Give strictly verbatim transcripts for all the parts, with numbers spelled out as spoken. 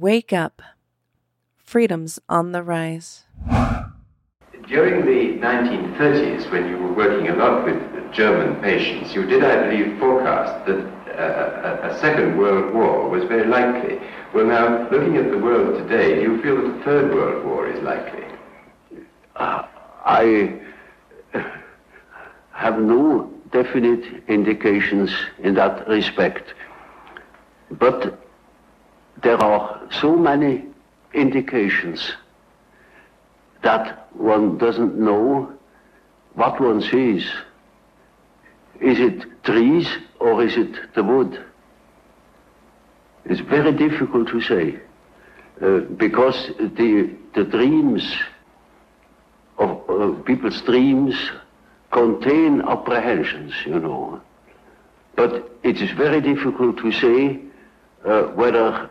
Wake up. Freedom's on the rise. During the nineteen thirties, when you were working a lot with German patients, you did, I believe, forecast that uh, a second world war was very likely. Well, now, looking at the world today, do you feel that a third world war is likely? Uh, I have no definite indications in that respect. But there are so many indications that one doesn't know what one sees. Is it trees or is it the wood? It's very difficult to say, uh, because the the dreams of uh, people's dreams contain apprehensions, you know. But it is very difficult to say uh, whether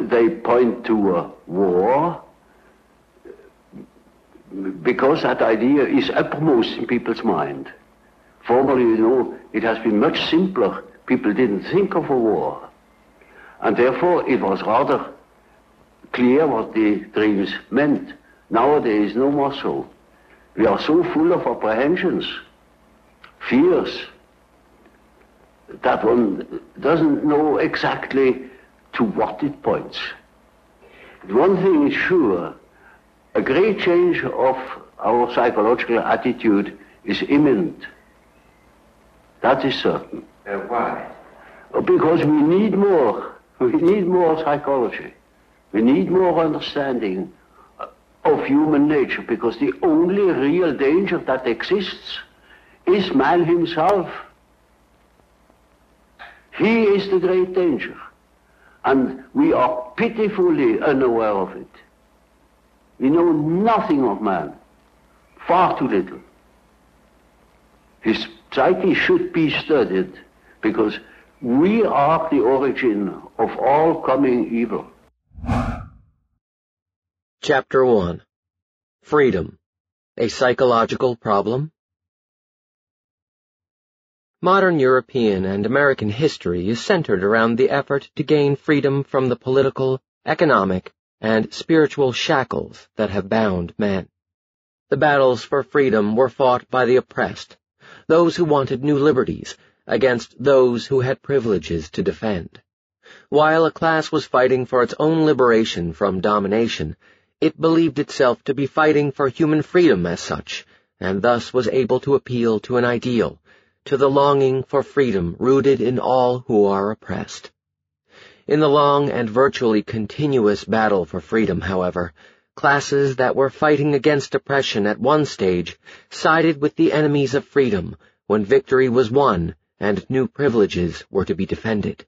they point to a war, because that idea is uppermost in people's mind. Formerly, you know, it has been much simpler. People didn't think of a war. And therefore, it was rather clear what the dreams meant. Nowadays, no more so. We are so full of apprehensions, fears, that one doesn't know exactly to what it points. One thing is sure, a great change of our psychological attitude is imminent. That is certain. Uh, why? Because we need more. We need more psychology. We need more understanding of human nature, because the only real danger that exists is man himself. He is the great danger, and we are pitifully unaware of it. We know nothing of man, far too little. His psyche should be studied, because we are the origin of all coming evil. Chapter one. Freedom, a psychological problem? Modern European and American history is centered around the effort to gain freedom from the political, economic, and spiritual shackles that have bound man. The battles for freedom were fought by the oppressed, those who wanted new liberties, against those who had privileges to defend. While a class was fighting for its own liberation from domination, it believed itself to be fighting for human freedom as such, and thus was able to appeal to an ideal, to the longing for freedom rooted in all who are oppressed. In the long and virtually continuous battle for freedom, however, classes that were fighting against oppression at one stage sided with the enemies of freedom when victory was won and new privileges were to be defended.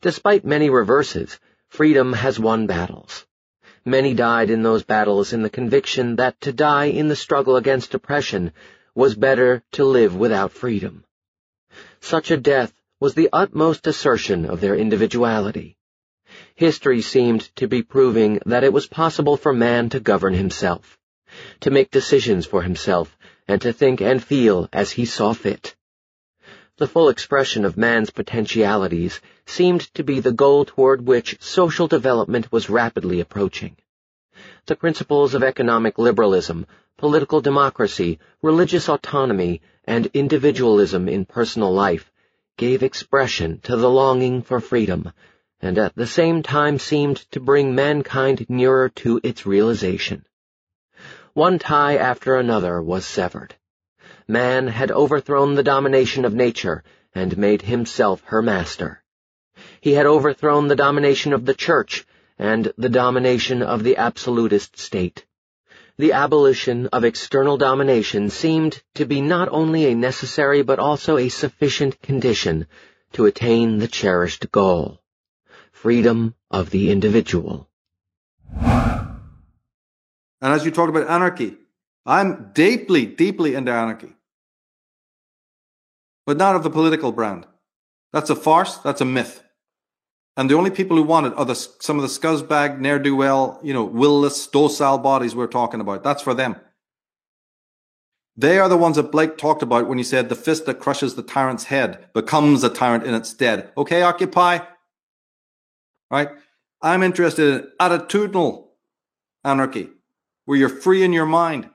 Despite many reverses, freedom has won battles. Many died in those battles in the conviction that to die in the struggle against oppression was better to live without freedom. Such a death was the utmost assertion of their individuality. History seemed to be proving that it was possible for man to govern himself, to make decisions for himself, and to think and feel as he saw fit. The full expression of man's potentialities seemed to be the goal toward which social development was rapidly approaching. The principles of economic liberalism, political democracy, religious autonomy, and individualism in personal life gave expression to the longing for freedom, and at the same time seemed to bring mankind nearer to its realization. One tie after another was severed. Man had overthrown the domination of nature and made himself her master. He had overthrown the domination of the church and the domination of the absolutist state. The abolition of external domination seemed to be not only a necessary but also a sufficient condition to attain the cherished goal, freedom of the individual. And as you talked about anarchy, I'm deeply, deeply into anarchy, but not of the political brand. That's a farce. That's a myth. And the only people who want it are the, some of the scuzzbag, ne'er-do-well, you know, will-less, docile bodies we're talking about. That's for them. They are the ones that Blake talked about when he said the fist that crushes the tyrant's head becomes a tyrant in its stead. Okay, Occupy. Right? I'm interested in attitudinal anarchy, where you're free in your mind.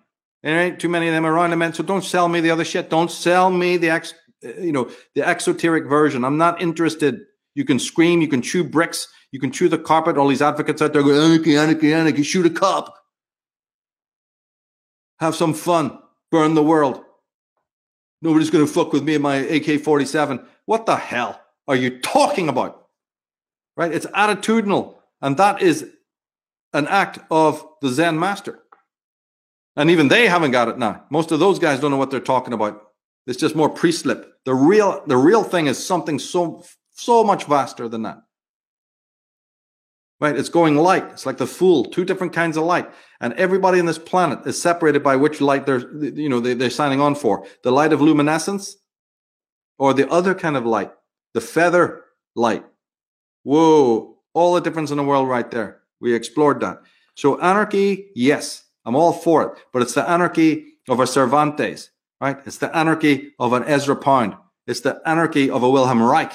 There ain't too many of them around, man. So don't sell me the other shit. Don't sell me the ex, you know, the exoteric version. I'm not interested. You can scream. You can chew bricks. You can chew the carpet. All these advocates out there go, anarchy, anarchy, anarchy. Shoot a cop. Have some fun. Burn the world. Nobody's going to fuck with me and my A K forty-seven. What the hell are you talking about? Right? It's attitudinal. And that is an act of the Zen master. And even they haven't got it now. Most of those guys don't know what they're talking about. It's just more pre-slip. The real, the real thing is something so, so much vaster than that. Right? It's going light. It's like the fool. Two different kinds of light. And everybody on this planet is separated by which light they're, you know, they, they're signing on for. The light of luminescence or the other kind of light. The feather light. Whoa. All the difference in the world right there. We explored that. So anarchy, yes. I'm all for it. But it's the anarchy of a Cervantes. Right? It's the anarchy of an Ezra Pound. It's the anarchy of a Wilhelm Reich,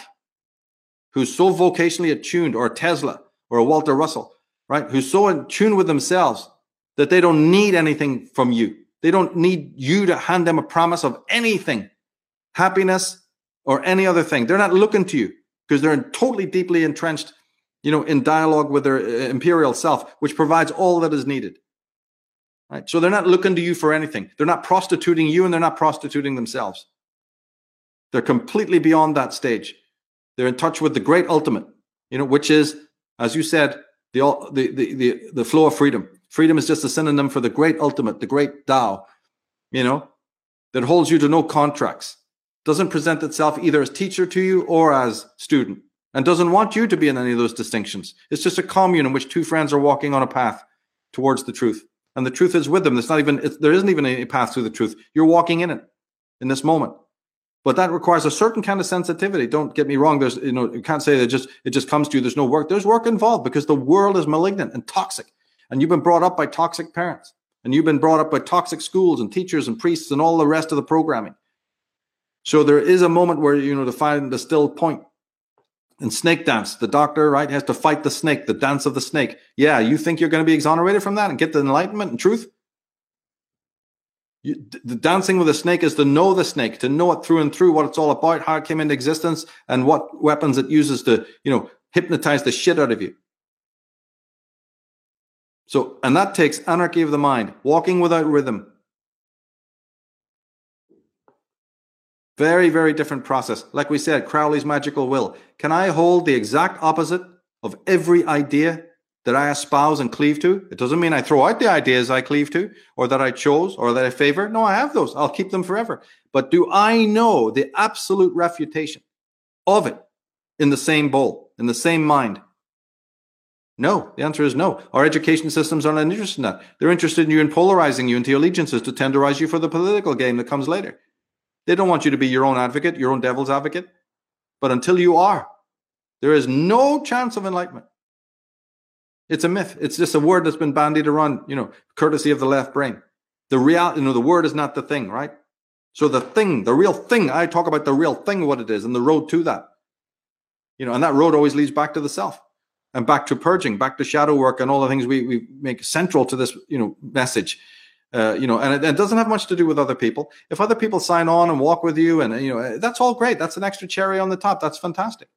who's so vocationally attuned, or a Tesla, or a Walter Russell, right? Who's so in tune with themselves that they don't need anything from you. They don't need you to hand them a promise of anything, happiness or any other thing. They're not looking to you because they're totally deeply entrenched, you know, in dialogue with their uh, imperial self, which provides all that is needed, right? So they're not looking to you for anything. They're not prostituting you and they're not prostituting themselves. They're completely beyond that stage. They're in touch with the great ultimate, you know, which is, as you said, the, the the the flow of freedom. Freedom is just a synonym for the great ultimate, the great Tao, you know, that holds you to no contracts, doesn't present itself either as teacher to you or as student, and doesn't want you to be in any of those distinctions. It's just a commune in which two friends are walking on a path towards the truth. And the truth is with them. There's not even, it's, there isn't even a path through the truth. You're walking in it in this moment. But that requires a certain kind of sensitivity. Don't get me wrong. There's, you know, you can't say that just it just comes to you. There's no work. There's work involved because the world is malignant and toxic. And you've been brought up by toxic parents. And you've been brought up by toxic schools and teachers and priests and all the rest of the programming. So there is a moment where, you know, to find the still point. In snake dance, the doctor, right, has to fight the snake, the dance of the snake. Yeah, you think you're going to be exonerated from that and get the enlightenment and truth? You, the dancing with a snake is to know the snake, to know it through and through, what it's all about, how it came into existence, and what weapons it uses to, you know, hypnotize the shit out of you. So, and that takes anarchy of the mind, walking without rhythm. Very, very different process. Like we said, Crowley's magical will. Can I hold the exact opposite of every idea that I espouse and cleave to? It doesn't mean I throw out the ideas I cleave to or that I chose or that I favor. No, I have those. I'll keep them forever. But do I know the absolute refutation of it in the same bowl, in the same mind? No. The answer is no. Our education systems are not interested in that. They're interested in you in polarizing you into allegiances to tenderize you for the political game that comes later. They don't want you to be your own advocate, your own devil's advocate. But until you are, there is no chance of enlightenment. It's a myth. It's just a word that's been bandied around, you know, courtesy of the left brain. The real, you know, the word is not the thing, right? So the thing, the real thing, I talk about the real thing, what it is, and the road to that. You know, and that road always leads back to the self and back to purging, back to shadow work and all the things we, we make central to this, you know, message. Uh, you know, and it, it doesn't have much to do with other people. If other people sign on and walk with you and, you know, that's all great. That's an extra cherry on the top. That's fantastic.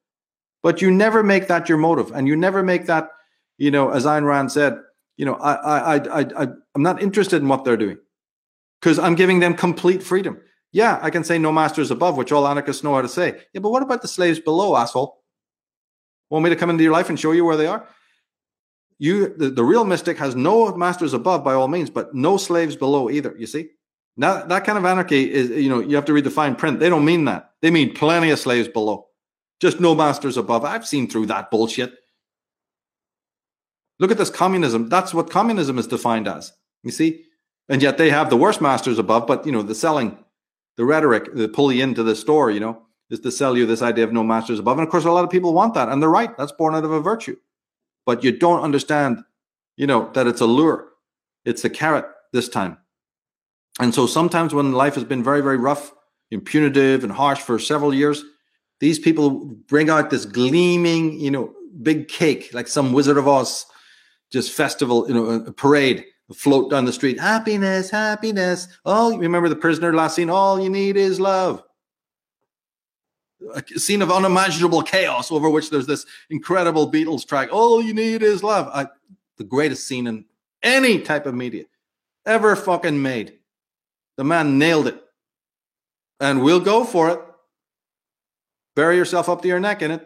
But you never make that your motive and you never make that, you know, as Ayn Rand said, you know, I, I, I, I, I'm not interested in what they're doing because I'm giving them complete freedom. Yeah, I can say no masters above, which all anarchists know how to say. Yeah, but what about the slaves below, asshole? Want me to come into your life and show you where they are? You, the, the real mystic has no masters above by all means, but no slaves below either, you see? Now, that kind of anarchy is, you know, you have to read the fine print. They don't mean that. They mean plenty of slaves below. Just no masters above. I've seen through that bullshit. Look at this communism. That's what communism is defined as, you see? And yet they have the worst masters above, but, you know, the selling, the rhetoric, the pull you into the store, you know, is to sell you this idea of no masters above. And, of course, a lot of people want that, and they're right. That's born out of a virtue. But you don't understand, you know, that it's a lure. It's a carrot this time. And so sometimes when life has been very, very rough and punitive and harsh for several years, these people bring out this gleaming, you know, big cake, like some Wizard of Oz, just festival, you know, a parade, a float down the street. Happiness, happiness. All, remember the prisoner last scene, all you need is love. A scene of unimaginable chaos over which there's this incredible Beatles track, all you need is love. I, the greatest scene in any type of media ever fucking made. The man nailed it. And we'll go for it. Bury yourself up to your neck in it.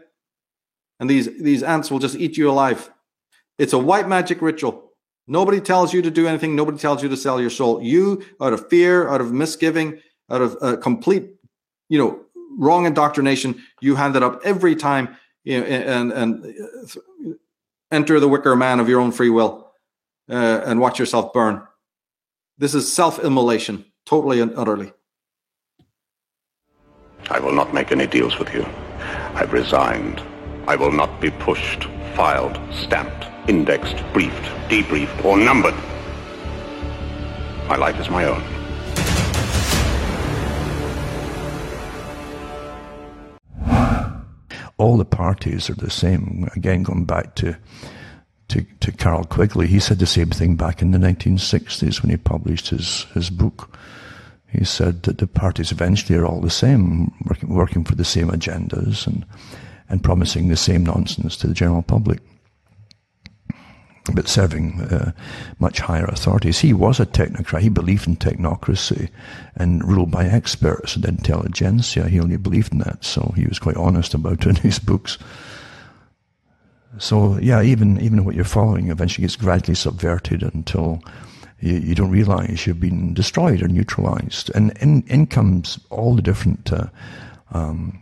And these, these ants will just eat you alive. It's a white magic ritual. Nobody tells you to do anything. Nobody tells you to sell your soul. You, out of fear, out of misgiving, out of uh, complete, you know, wrong indoctrination, you hand it up every time, you know, and, and enter the wicker man of your own free will uh, and watch yourself burn. This is self-immolation, totally and utterly. I will not make any deals with you. I've resigned. I will not be pushed, filed, stamped, indexed, briefed, debriefed, or numbered. My life is my own. All the parties are the same. Again, going back to, to to Carroll Quigley, he said the same thing back in the nineteen sixties when he published his, his book. He said that the parties eventually are all the same, working, working for the same agendas and, and promising the same nonsense to the general public, but serving uh, much higher authorities. He was a technocrat. He believed in technocracy and ruled by experts and intelligentsia. He only believed in that, so he was quite honest about it in his books. So, yeah, even even what you're following eventually gets gradually subverted until you, you don't realize you've been destroyed or neutralized. And in, in comes all the different uh, um,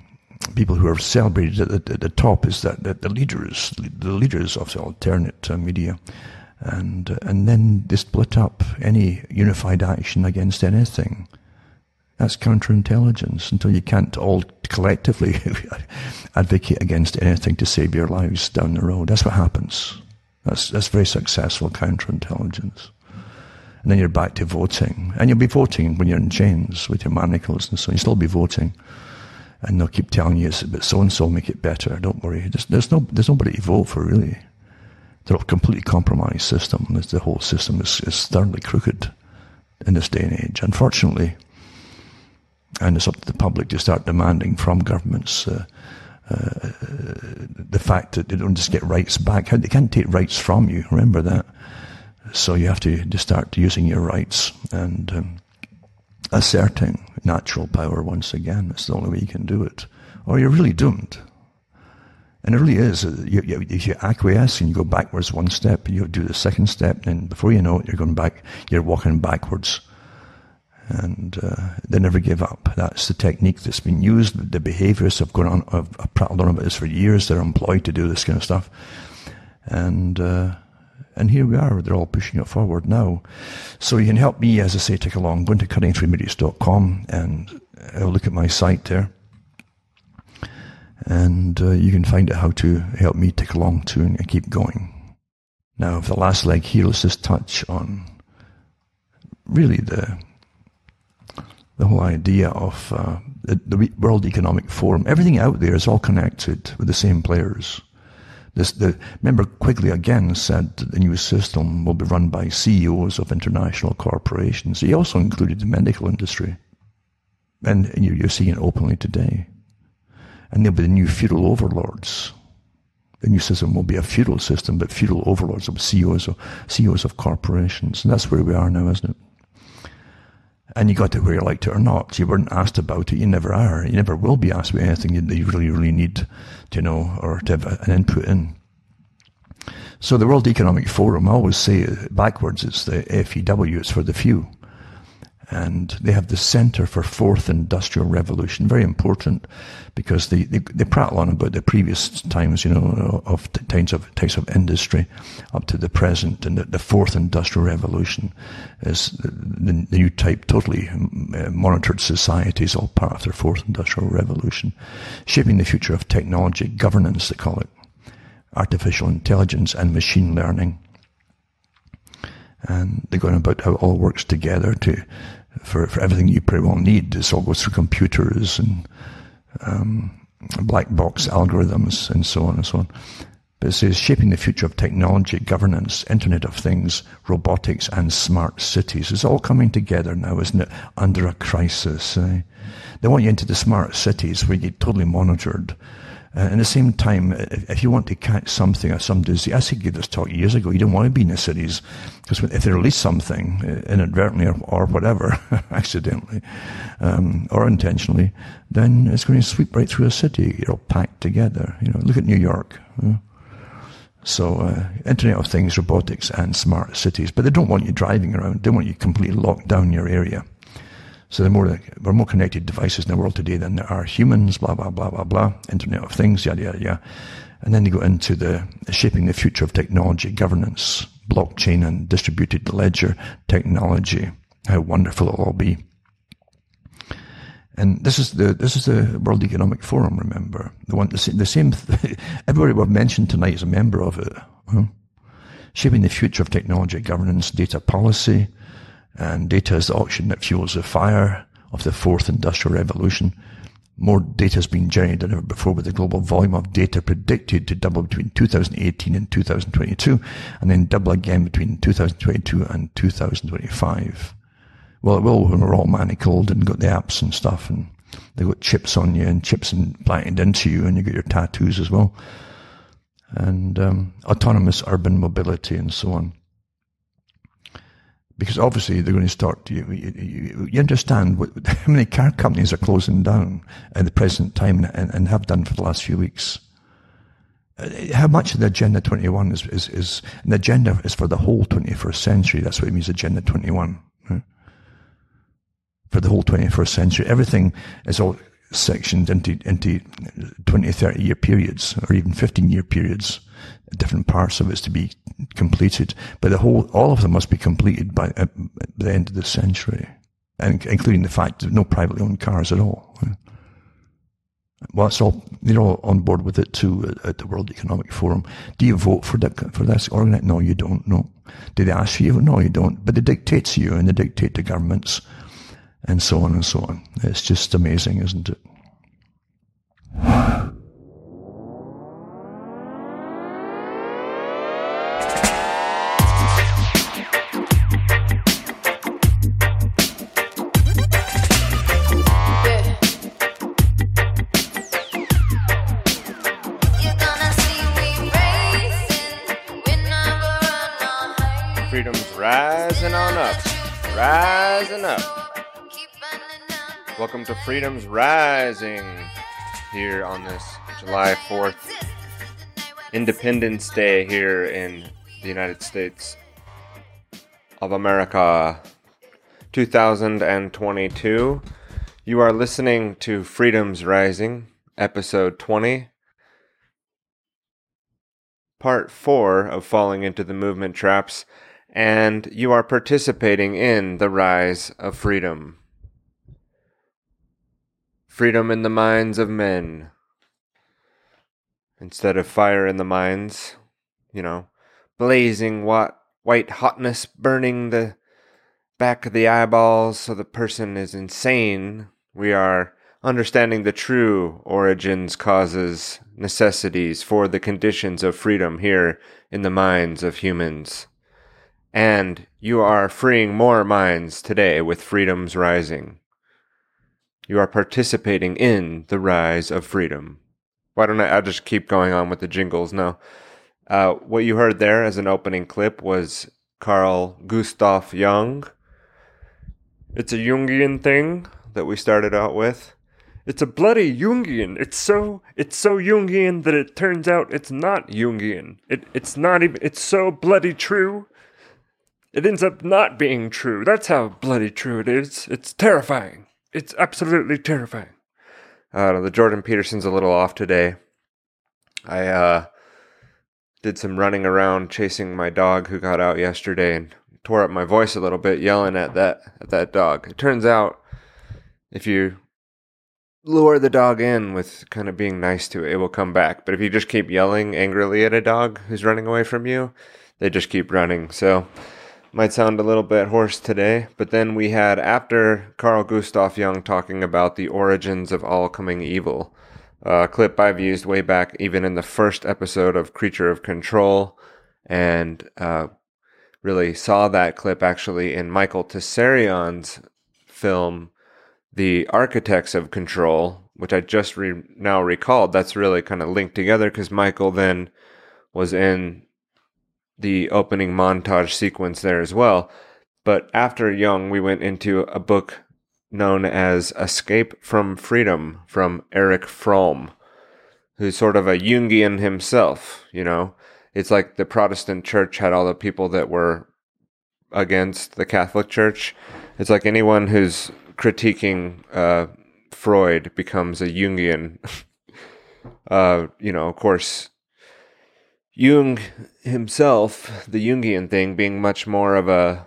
people who are celebrated at the, at the top is that, that the leaders, the leaders of the alternate media, and and then they split up any unified action against anything. That's counterintelligence until you can't all collectively advocate against anything to save your lives down the road. That's what happens. That's that's very successful counterintelligence. And then you're back to voting, and you'll be voting when you're in chains with your manacles, and so you'll still be voting. And they'll keep telling you, but so-and-so make it better. Don't worry. There's, there's no, there's nobody to vote for, really. They're a completely compromised system. The whole system is, is thoroughly crooked in this day and age, unfortunately. And it's up to the public to start demanding from governments uh, uh, the fact that they don't just get rights back. They can't take rights from you. Remember that. So you have to, to start using your rights and Um, asserting natural power once again. That's the only way you can do it, or you're really doomed. And it really is. You, you, if you acquiesce and you go backwards one step, you do the second step, and before you know it, you're going back. You're walking backwards, and uh, they never give up. That's the technique that's been used. The behaviourists have gone on. I've, I've prattled on about this for years. They're employed to do this kind of stuff, and. Uh, And here we are, they're all pushing it forward now. So you can help me, as I say, take along. Go into cutting through medias dot com and I'll look at my site there. And uh, you can find out how to help me take along too and keep going. Now, for the last leg here, let's just touch on really the, the whole idea of uh, the, the World Economic Forum. Everything out there is all connected with the same players. This, the, remember, Quigley again said that the new system will be run by C E Os of international corporations. He also included the medical industry. And, and you're seeing it openly today. And they'll be the new feudal overlords. The new system will be a feudal system, but feudal overlords of C E Os, C E Os of corporations. And that's where we are now, isn't it? And you got to where you liked it or not. You weren't asked about it. You never are. You never will be asked about anything that you really, really need to know or to have an input in. So the World Economic Forum, I always say backwards, it's the F E W, it's for the few. And they have the Center for Fourth Industrial Revolution, very important, because they, they, they prattle on about the previous times, you know, of times of types of industry up to the present, and the, the Fourth Industrial Revolution is the, the, the new type, totally monitored society is all part of their Fourth Industrial Revolution, shaping the future of technology, governance, they call it, artificial intelligence and machine learning. And they're going about how it all works together to for, for everything you pretty well need. This all goes through computers and um, black box algorithms and so on and so on. But it says, shaping the future of technology, governance, Internet of Things, robotics and smart cities. It's all coming together now, isn't it, under a crisis. Eh? They want you into the smart cities where you're totally monitored. Uh, and at the same time, if, if you want to catch something or some disease, I said, give this talk years ago, you don't want to be in the cities, because if they release something inadvertently or, or whatever, accidentally um, or intentionally, then it's going to sweep right through a city. You're all packed together. You know, look at New York. You know? So, uh, Internet of Things, robotics and smart cities. But they don't want you driving around. They want you completely locked down your area. So there are, are more connected devices in the world today than there are humans, blah, blah, blah, blah, blah. Internet of Things, yada, yada, yada. And then they go into the shaping the future of technology, governance, blockchain and distributed ledger technology. How wonderful it'll all be. And this is the this is the World Economic Forum. Remember, the one the same. The same th everybody we've mentioned tonight is a member of it. Huh? Shaping the future of technology, governance, data policy, and data is the oxygen that fuels the fire of the Fourth Industrial Revolution. More data has been generated than ever before, with the global volume of data predicted to double between two thousand eighteen and two thousand twenty-two, and then double again between two thousand twenty-two and two thousand twenty-five. Well, it will when we're all manacled and got the apps and stuff, and they've got chips on you and chips implanted into you, and you get your tattoos as well. And um, autonomous urban mobility and so on. Because obviously they're going to start, you, you, you understand what, how many car companies are closing down at the present time and, and have done for the last few weeks. How much of the Agenda twenty-one is, is, is, and the agenda is for the whole twenty-first century. That's what it means, Agenda twenty-one. Right? For the whole twenty-first century, everything is all sectioned into into twenty, thirty year periods, or even fifteen year periods. Different parts of it is to be completed, but the whole, all of them must be completed by uh, the end of the century, and including the fact that no privately owned cars at all. Well, it's all, they're all on board with it too at the World Economic Forum. Do you vote for the, for this organization? No, you don't. No. Do they ask you? No, you don't. But they dictate to you, and they dictate to governments. And so on and so on. It's just amazing, isn't it? Freedom's rising on up, rising up. Welcome to Freedom's Rising here on this July fourth Independence Day here in the United States of America two thousand twenty-two. You are listening to Freedom's Rising, episode twenty, part four of Falling into the Movement Traps, and you are participating in the rise of freedom. Freedom in the minds of men. Instead of fire in the minds, you know, blazing white hotness, burning the back of the eyeballs so the person is insane, we are understanding the true origins, causes, necessities for the conditions of freedom here in the minds of humans. And you are freeing more minds today with Freedom's Rising. You are participating in the rise of freedom. Why don't I I'll just keep going on with the jingles now. Uh, what you heard there as an opening clip was Karl Gustav Jung. It's a Jungian thing that we started out with. It's a bloody Jungian. It's so it's so Jungian that it turns out it's not Jungian. It it's not even it's so bloody true. It ends up not being true. That's how bloody true it is. It's terrifying. It's absolutely terrifying. Uh, the Jordan Peterson's a little off today. I uh, did some running around chasing my dog who got out yesterday and tore up my voice a little bit yelling at that at that dog. It turns out if you lure the dog in with kind of being nice to it, it will come back. But if you just keep yelling angrily at a dog who's running away from you, they just keep running. So... might sound a little bit hoarse today, but then we had, after Carl Gustav Jung talking about the origins of all coming evil, a clip I've used way back, even in the first episode of Creature of Control, and uh, really saw that clip actually in Michael Tessarion's film, The Architects of Control, which I just re- now recalled. That's really kind of linked together because Michael then was in the opening montage sequence there as well. But after Jung, we went into a book known as Escape from Freedom from Erich Fromm, who's sort of a Jungian himself, you know. It's like the Protestant church had all the people that were against the Catholic church. It's like anyone who's critiquing uh, Freud becomes a Jungian. uh, you know, of course, Jung himself, the Jungian thing, being much more of a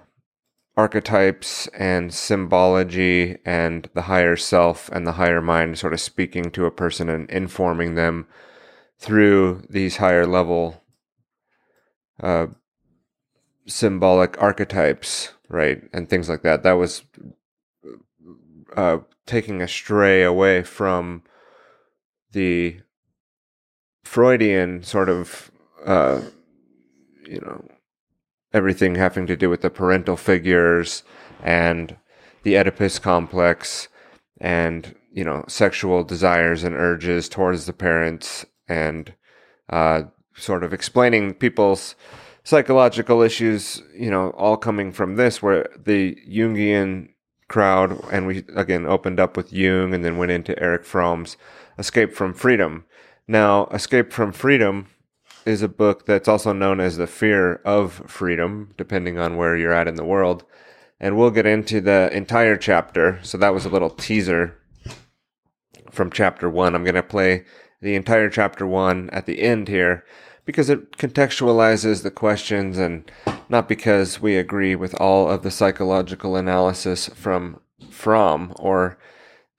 archetypes and symbology and the higher self and the higher mind sort of speaking to a person and informing them through these higher level uh, symbolic archetypes, right, and things like that. That was uh, taking a stray away from the Freudian sort of, uh, you know, everything having to do with the parental figures and the Oedipus complex and, you know, sexual desires and urges towards the parents and uh, sort of explaining people's psychological issues, you know, all coming from this, where the Jungian crowd, and we, again, opened up with Jung and then went into Erich Fromm's Escape from Freedom. Now, Escape from Freedom is a book that's also known as The Fear of Freedom, depending on where you're at in the world. And we'll get into the entire chapter. So that was a little teaser from chapter one. I'm going to play the entire chapter one at the end here because it contextualizes the questions, and not because we agree with all of the psychological analysis from Fromm or,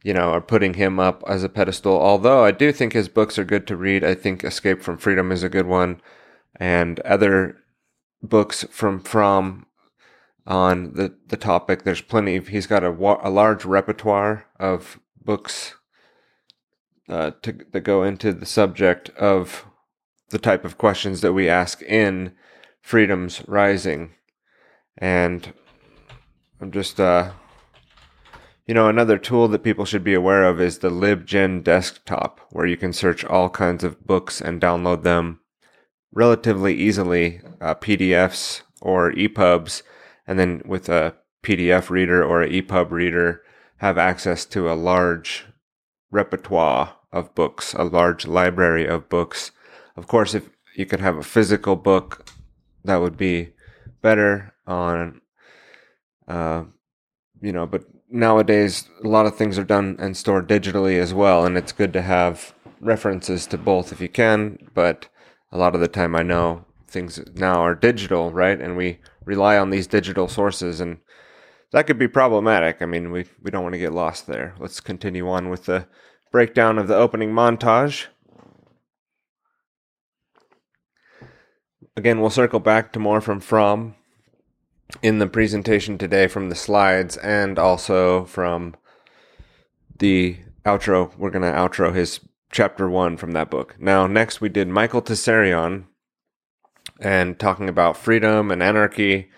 you know, are putting him up as a pedestal. Although I do think his books are good to read. I think Escape from Freedom is a good one. And other books from Fromm on the, the topic, there's plenty. He's got a, a large repertoire of books uh, to, that go into the subject of the type of questions that we ask in Freedom's Rising. And I'm just... Uh, You know, another tool that people should be aware of is the LibGen desktop, where you can search all kinds of books and download them relatively easily, uh, P D Fs or E P U Bs, and then with a P D F reader or an E P U B reader, have access to a large repertoire of books, a large library of books. Of course, if you could have a physical book, that would be better on, uh, you know, but nowadays, a lot of things are done and stored digitally as well, and it's good to have references to both if you can, but a lot of the time I know things now are digital, right? And we rely on these digital sources, and that could be problematic. I mean, we, we don't want to get lost there. Let's continue on with the breakdown of the opening montage. Again, we'll circle back to more from Fromm in the presentation today, from the slides and also from the outro. We're going to outro his chapter one from that book. Now, next we did Michael Tessarion, and talking about freedom and anarchy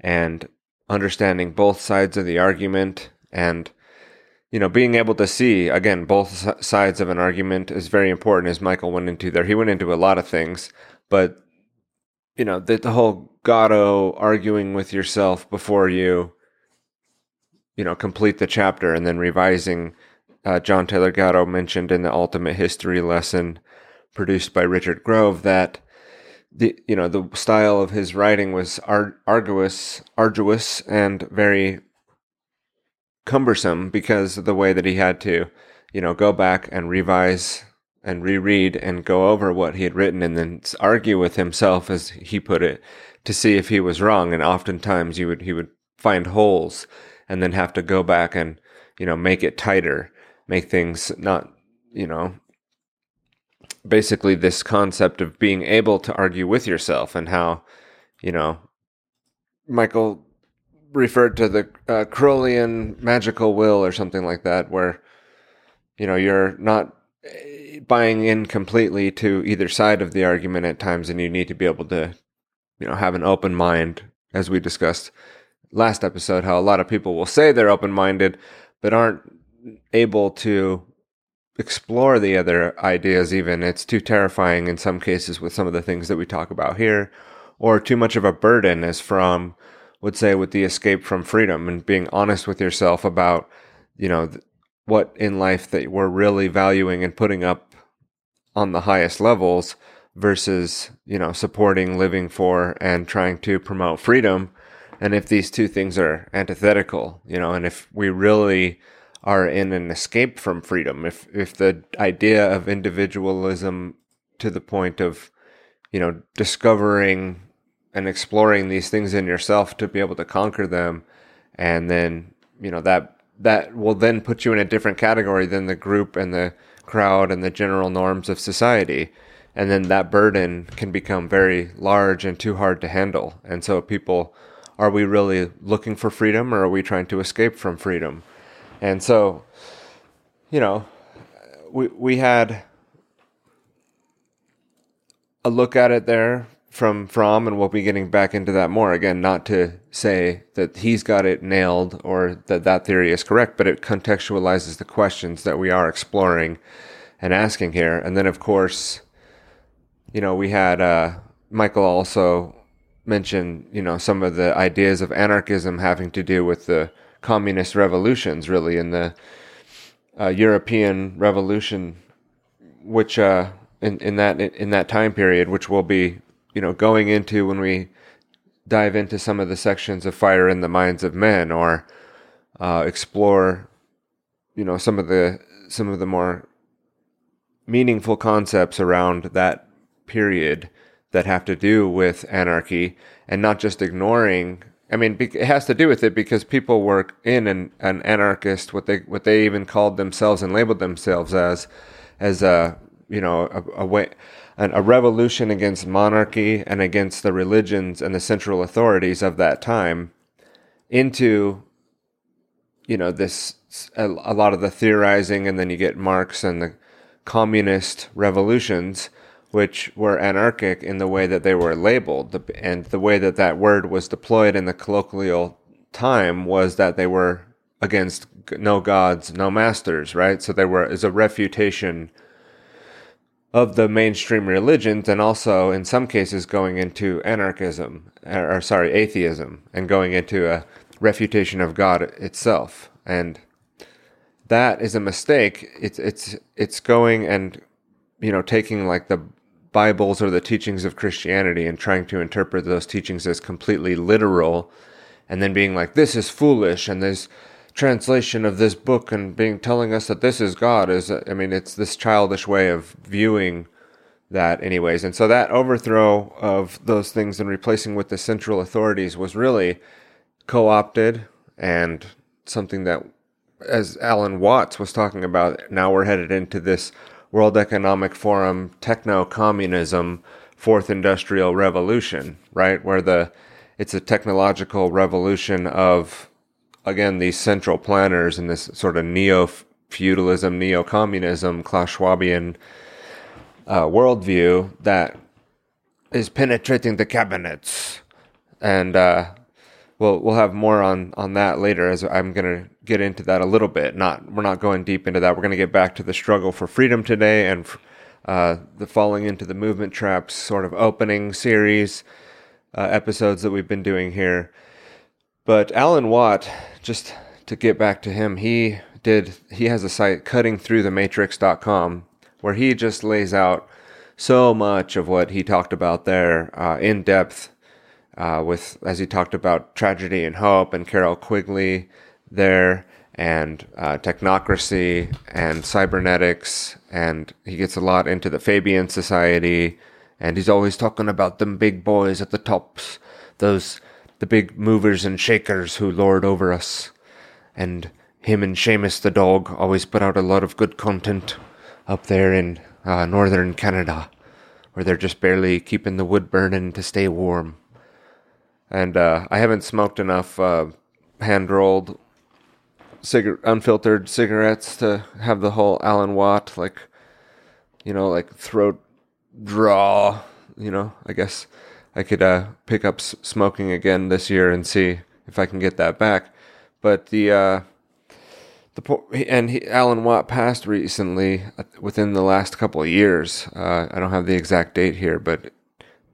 and understanding both sides of the argument, and, you know, being able to see, again, both sides of an argument is very important, as Michael went into there. He went into a lot of things, but, you know, the, the whole Gatto arguing with yourself before you, you know, complete the chapter and then revising. Uh, John Taylor Gatto mentioned in the Ultimate History lesson produced by Richard Grove that the, you know, the style of his writing was ar- arduous, arduous and very cumbersome because of the way that he had to, you know, go back and revise and reread and go over what he had written and then argue with himself, as he put it, to see if he was wrong. And oftentimes you would, he would find holes and then have to go back and, you know, make it tighter, make things not, you know, basically this concept of being able to argue with yourself, and how, you know, Michael referred to the uh, Crowleyan magical will or something like that, where, you know, you're not buying in completely to either side of the argument at times, and you need to be able to, you know, have an open mind, as we discussed last episode, how a lot of people will say they're open-minded, but aren't able to explore the other ideas even. It's too terrifying in some cases with some of the things that we talk about here, or too much of a burden, as Fromm would say with the Escape from Freedom, and being honest with yourself about, you know, what in life that we're really valuing and putting up on the highest levels versus, you know, supporting, living for, and trying to promote freedom. And if these two things are antithetical, you know, and if we really are in an escape from freedom, if if the idea of individualism to the point of, you know, discovering and exploring these things in yourself to be able to conquer them, and then, you know, that that will then put you in a different category than the group and the crowd and the general norms of society. And then that burden can become very large and too hard to handle. And so people... are we really looking for freedom, or are we trying to escape from freedom? And so, you know, we we had a look at it there from Fromm, and we'll be getting back into that more. Again, not to say that he's got it nailed or that that theory is correct, but it contextualizes the questions that we are exploring and asking here. And then, of course, you know, we had uh, Michael also... mention, you know, some of the ideas of anarchism having to do with the communist revolutions, really, in the uh, European Revolution, which uh, in in that in that time period, which we'll be, you know, going into when we dive into some of the sections of Fire in the Minds of Men, or uh, explore, you know, some of the some of the more meaningful concepts around that period that have to do with anarchy, and not just ignoring. I mean, it has to do with it because people were in an, an anarchist, what they what they even called themselves and labeled themselves as, as a, you know, a, a way, an, a revolution against monarchy and against the religions and the central authorities of that time, into, you know, this a, a lot of the theorizing, and then you get Marx and the communist revolutions, which were anarchic in the way that they were labeled, and the way that that word was deployed in the colloquial time was that they were against no gods, no masters, right? So there was a refutation of the mainstream religions, and also in some cases going into anarchism, or, or sorry, atheism, and going into a refutation of God itself. And that is a mistake. It's it's it's going and, you know, taking like the Bibles or the teachings of Christianity and trying to interpret those teachings as completely literal, and then being like, this is foolish, and this translation of this book and being telling us that this is God is, I mean, it's this childish way of viewing that anyways. And so that overthrow of those things and replacing with the central authorities was really co-opted, and something that, as Alan Watts was talking about, now we're headed into this World Economic Forum, techno-communism, Fourth Industrial Revolution, right? Where the it's a technological revolution of, again, these central planners and this sort of neo-feudalism, neo-communism, Klaus Schwabian uh, worldview that is penetrating the cabinets. And uh, we'll we'll have more on, on that later, as I'm going to get into that a little bit. Not we're not going deep into that. We're going to get back to the struggle for freedom today, and uh, the Falling into the Movement Traps sort of opening series uh, episodes that we've been doing here. But Alan Watt, just to get back to him, he did he has a site, cutting through the matrix dot com, where he just lays out so much of what he talked about there uh, in depth, uh, with, as he talked about tragedy and hope and Carroll Quigley there, and uh, technocracy and cybernetics, and he gets a lot into the Fabian Society, and he's always talking about them big boys at the tops, those the big movers and shakers who lord over us. And him and Seamus the dog always put out a lot of good content up there in uh, northern Canada, where they're just barely keeping the wood burning to stay warm. And uh, I haven't smoked enough uh, hand-rolled Cigar- unfiltered cigarettes to have the whole Alan Watt like you know, like throat draw, you know, I guess I could uh, pick up s- smoking again this year and see if I can get that back. But the, uh, the po- and he, Alan Watt passed recently uh, within the last couple of years. Uh, I don't have the exact date here, but it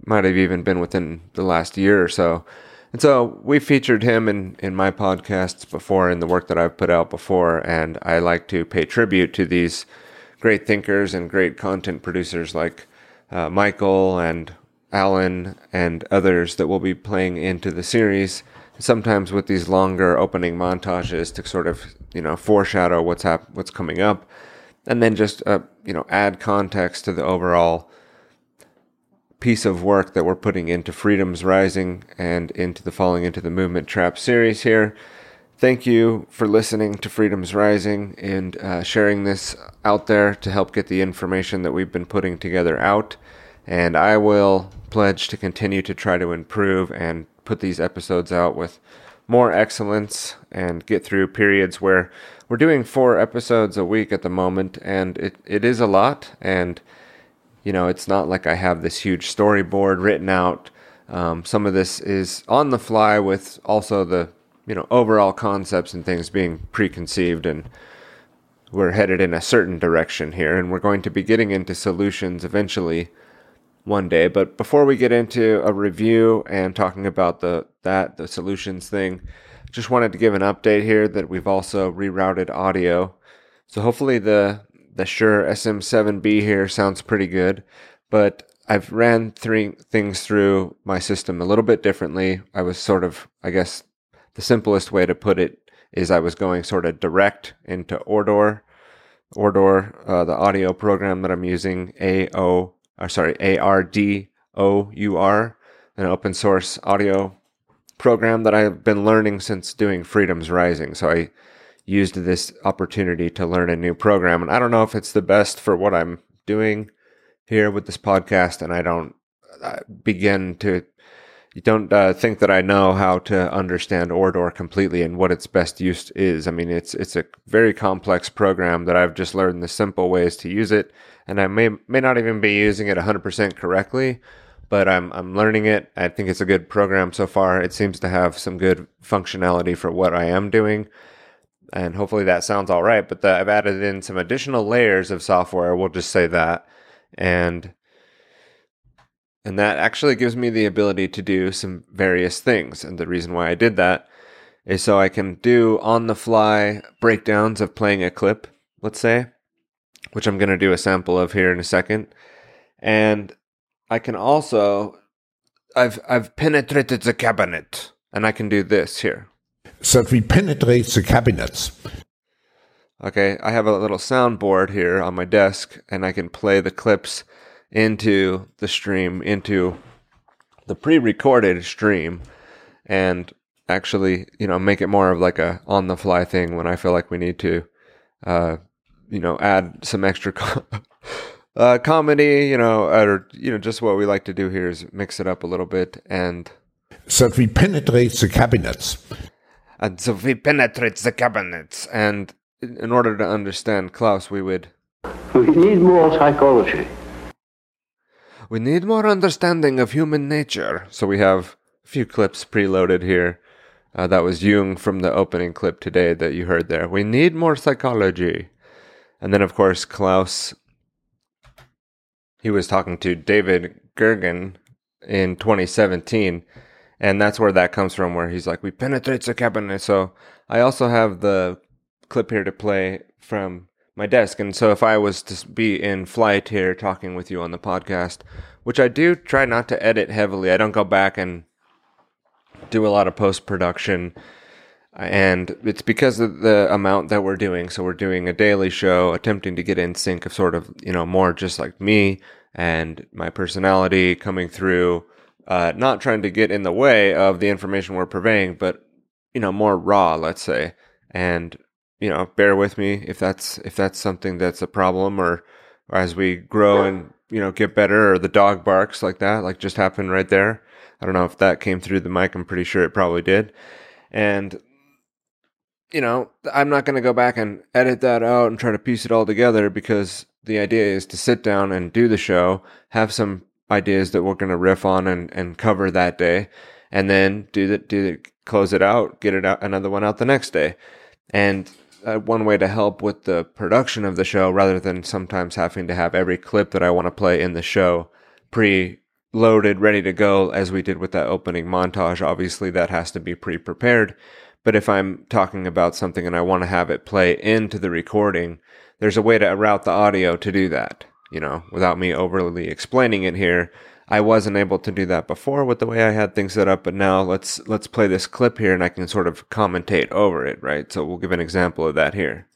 might have even been within the last year or so. And so we featured him in, in my podcasts before and the work that I've put out before, and I like to pay tribute to these great thinkers and great content producers like uh, Michael and Alan and others that will be playing into the series, sometimes with these longer opening montages to sort of, you know, foreshadow what's hap- what's coming up, and then just, uh, you know, add context to the overall piece of work that we're putting into Freedom's Rising and into the Falling into the Movement Trap series here. Thank you for listening to Freedom's Rising and uh, sharing this out there to help get the information that we've been putting together out. And I will pledge to continue to try to improve and put these episodes out with more excellence and get through periods where we're doing four episodes a week at the moment, and it, it is a lot. And you know, it's not like I have this huge storyboard written out. Um, some of this is on the fly with also the, you know, overall concepts and things being preconceived, and we're headed in a certain direction here, and we're going to be getting into solutions eventually one day. But before we get into a review and talking about the that, the solutions thing, just wanted to give an update here that we've also rerouted audio. So hopefully the The Shure S M seven B here sounds pretty good, but I've ran three things through my system a little bit differently. I was sort of, I guess, the simplest way to put it is I was going sort of direct into Ardour, Ardour, uh, the audio program that I'm using, A O, or sorry, A R D O U R, an open source audio program that I've been learning since doing Freedom's Rising. So I used this opportunity to learn a new program. And I don't know if it's the best for what I'm doing here with this podcast, and I don't uh, begin to, you don't uh, think that I know how to understand Ardour completely and what its best use is. I mean, it's it's a very complex program that I've just learned the simple ways to use it, and I may may not even be using it one hundred percent correctly, but I'm I'm learning it. I think it's a good program so far. It seems to have some good functionality for what I am doing, and hopefully that sounds all right. But the, I've added in some additional layers of software, we'll just say that. And and that actually gives me the ability to do some various things. And the reason why I did that is so I can do on-the-fly breakdowns of playing a clip, let's say, which I'm going to do a sample of here in a second. And I can also, I've I've penetrated the cabinet, and I can do this here. So if we penetrate the cabinets. Okay, I have a little soundboard here on my desk, and I can play the clips into the stream, into the pre-recorded stream, and actually, you know, make it more of like a on-the-fly thing when I feel like we need to, uh, you know, add some extra com- uh, comedy, you know, or, you know, just what we like to do here is mix it up a little bit. And so if we penetrate the cabinets. And so we penetrate the cabinets. And in order to understand Klaus, we would... We need more psychology. We need more understanding of human nature. So we have a few clips preloaded here. Uh, that was Jung from the opening clip today that you heard there. We need more psychology. And then, of course, Klaus, he was talking to David Gergen in twenty seventeen. And that's where that comes from, where he's like, we penetrate the cabinet. So I also have the clip here to play from my desk. And so if I was to be in flight here talking with you on the podcast, which I do try not to edit heavily. I don't go back and do a lot of post-production. And it's because of the amount that we're doing. So we're doing a daily show, attempting to get in sync of sort of, you know, more just like me and my personality coming through. Uh, not trying to get in the way of the information we're purveying, but, you know, more raw, let's say. And, you know, bear with me if that's if that's something that's a problem, or, or as we grow yeah. and, you know, get better, or the dog barks like that, like just happened right there. I don't know if that came through the mic. I'm pretty sure it probably did. And you know, I'm not going to go back and edit that out and try to piece it all together, because the idea is to sit down and do the show, have some ideas that we're going to riff on and, and cover that day, and then do the, do the, close it out, get it out, another one out the next day. And uh, one way to help with the production of the show, rather than sometimes having to have every clip that I want to play in the show pre-loaded, ready to go, as we did with that opening montage, obviously that has to be pre-prepared. But if I'm talking about something and I want to have it play into the recording, there's a way to route the audio to do that, you know, without me overly explaining it here. I wasn't able to do that before with the way I had things set up, but now let's let's play this clip here and I can sort of commentate over it, right? So we'll give an example of that here.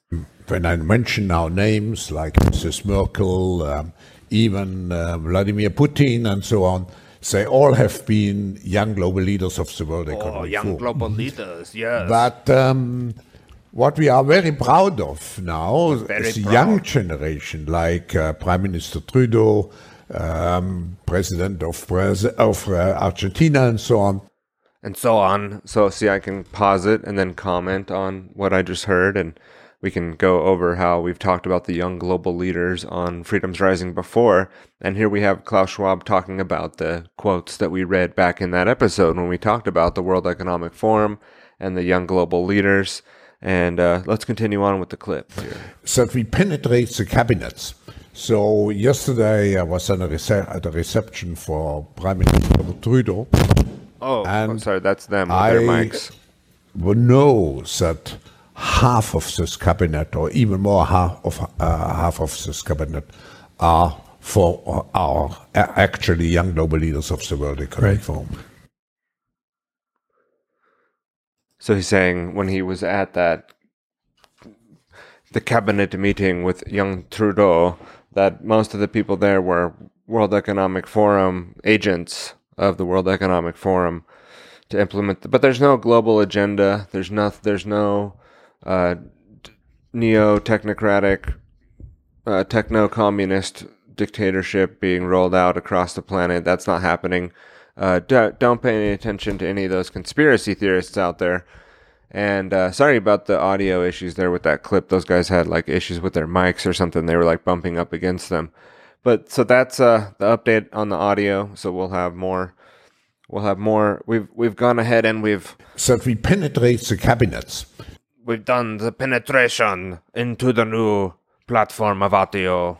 When I mention our names like Missus Merkel, um, even uh, Vladimir Putin and so on, they all have been young global leaders of the World Economic Forum. Oh, young global leaders, yes. But um, what we are very proud of now is the young generation, like uh, Prime Minister Trudeau, Um, president of, Pres- of uh, Argentina, and so on. And so on. So, see, I can pause it and then comment on what I just heard, and we can go over how we've talked about the young global leaders on Freedom's Rising before, and here we have Klaus Schwab talking about the quotes that we read back in that episode when we talked about the World Economic Forum and the young global leaders, and uh, let's continue on with the clip here. So if we penetrate the cabinets. So yesterday I was at a, rece- at a reception for Prime Minister Trudeau. Oh, and I'm sorry, that's them with I their mics. I know that half of this cabinet, or even more half of uh, half of this cabinet, are for are actually young global leaders of the World Economic Forum. Right. So he's saying when he was at that the cabinet meeting with young Trudeau, that most of the people there were World Economic Forum agents of the World Economic Forum to implement. The, but there's no global agenda. There's no, there's no uh, neo-technocratic, uh, techno-communist dictatorship being rolled out across the planet. That's not happening. Uh, don't, don't pay any attention to any of those conspiracy theorists out there. And uh, sorry about the audio issues there with that clip. Those guys had like issues with their mics or something. They were like bumping up against them. But so that's uh, the update on the audio. So we'll have more. We'll have more. We've we've gone ahead and we've. So if we penetrate the cabinets, we've done the penetration into the new platform of audio.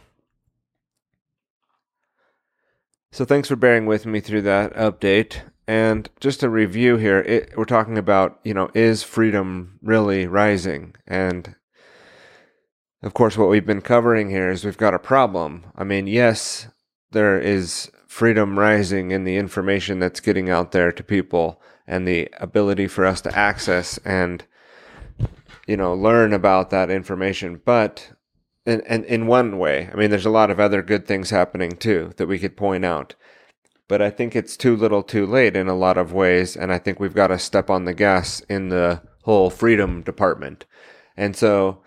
So thanks for bearing with me through that update. And just a review here, it, we're talking about, you know, is freedom really rising? And, of course, what we've been covering here is we've got a problem. I mean, yes, there is freedom rising in the information that's getting out there to people and the ability for us to access and, you know, learn about that information. But in, in, in one way, I mean, there's a lot of other good things happening, too, that we could point out. But I think it's too little too late in a lot of ways, and I think we've got to step on the gas in the whole freedom department. And so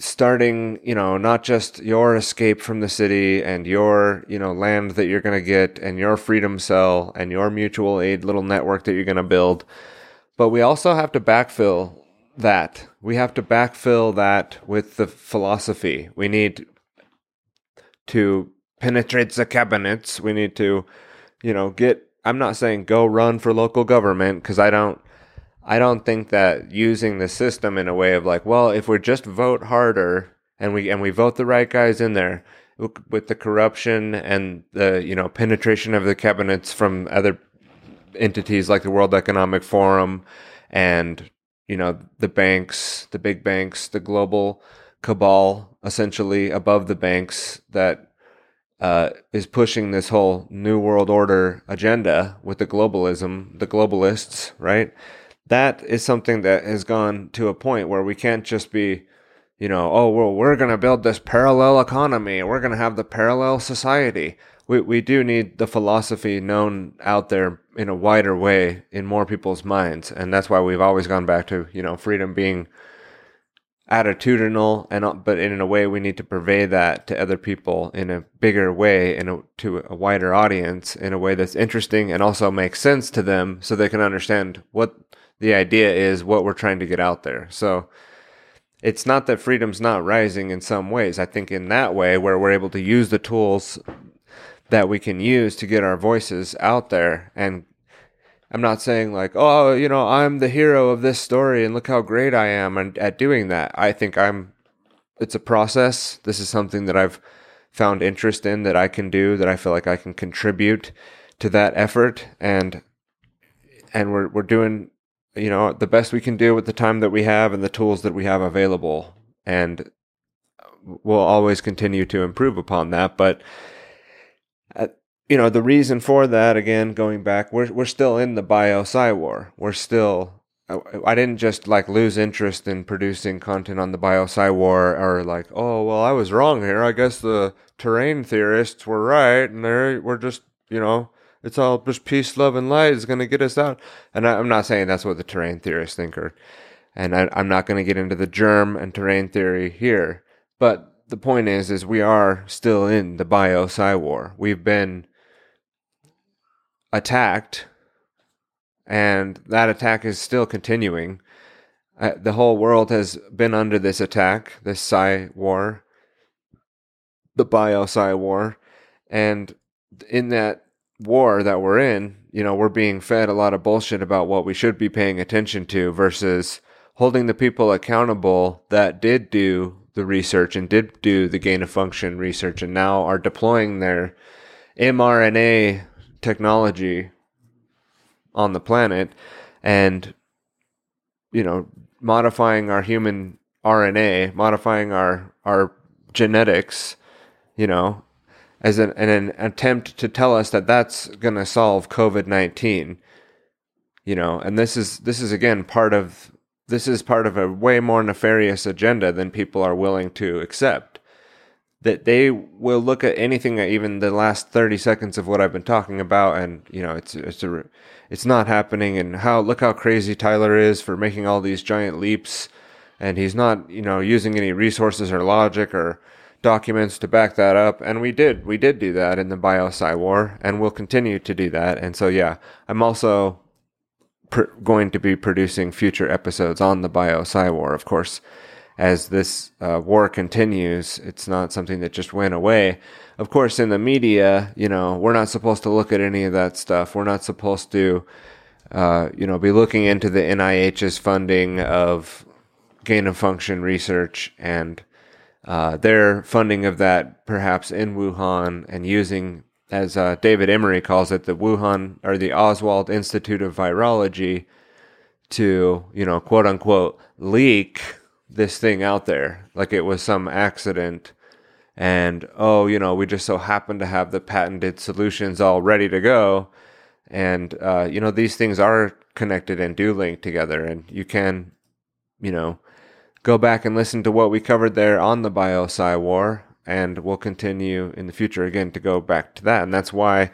starting, you know, not just your escape from the city and your, you know, land that you're going to get and your freedom cell and your mutual aid little network that you're going to build, but we also have to backfill that. We have to backfill that with the philosophy. We need to penetrate the cabinets. We need to, you know, get, I'm not saying go run for local government, because I don't, I don't think that using the system in a way of like, well, if we just vote harder and we, and we vote the right guys in there with the corruption and the, you know, penetration of the cabinets from other entities like the World Economic Forum and, you know, the banks, the big banks, the global cabal, essentially above the banks that, Uh, is pushing this whole New World Order agenda with the globalism, the globalists, right? That is something that has gone to a point where we can't just be, you know, oh, well, we're going to build this parallel economy. We're going to have the parallel society. We we do need the philosophy known out there in a wider way in more people's minds. And that's why we've always gone back to, you know, freedom being attitudinal, and but in a way we need to purvey that to other people in a bigger way and to a wider audience in a way that's interesting and also makes sense to them so they can understand what The idea is what we're trying to get out there. So it's not that freedom's not rising in some ways. I think in that way, where we're able to use the tools that we can use to get our voices out there. And I'm not saying like, oh, you know, I'm the hero of this story and look how great I am at doing that. I think I'm, it's a process. This is something that I've found interest in that I can do, that I feel like I can contribute to that effort. And, and we're, we're doing, you know, the best we can do with the time that we have and the tools that we have available. And we'll always continue to improve upon that. But, uh, you know, the reason for that, again, going back, we're we're still in the Bio-Psy War. We're still, I, I didn't just like lose interest in producing content on the Bio-Psy War or like, oh, well, I was wrong here. I guess the terrain theorists were right. And they're, we're just, you know, it's all just peace, love, and light is going to get us out. And I, I'm not saying that's what the terrain theorists think. Or, and I, I'm not going to get into the germ and terrain theory here. But the point is, is we are still in the Bio-Psy War. We've been attacked, and that attack is still continuing. Uh, the whole world has been under this attack, this Psy War, the Bio-Psy War. And in that war that we're in, you know, we're being fed a lot of bullshit about what we should be paying attention to versus holding the people accountable that did do the research and did do the gain of function research and now are deploying their mRNA technology on the planet and, you know, modifying our human R N A, modifying our, our genetics, you know, as an, an attempt to tell us that that's going to solve COVID nineteen, you know, and this is, this is again, part of, this is part of a way more nefarious agenda than people are willing to accept, that they will look at anything, even the last thirty seconds of what I've been talking about. And, you know, it's, it's a, it's not happening. And how, look how crazy Tyler is for making all these giant leaps. And he's not, you know, using any resources or logic or documents to back that up. And we did, we did do that in the Bio-Psy War, and we'll continue to do that. And so, yeah, I'm also pr going to be producing future episodes on the Bio-Psy War. Of course, as this uh, war continues, it's not something that just went away. Of course, in the media, you know, we're not supposed to look at any of that stuff. We're not supposed to, uh, you know, be looking into the N I H's funding of gain of function research and Uh, their funding of that perhaps in Wuhan and using, as uh, David Emery calls it, the Wuhan or the Oswald Institute of Virology to, you know, quote unquote, leak this thing out there like it was some accident. And, oh, you know, we just so happen to have the patented solutions all ready to go. And, uh, you know, these things are connected and do link together, and you can, you know, go back and listen to what we covered there on the Bio-Psy War, and we'll continue in the future again to go back to that. And that's why,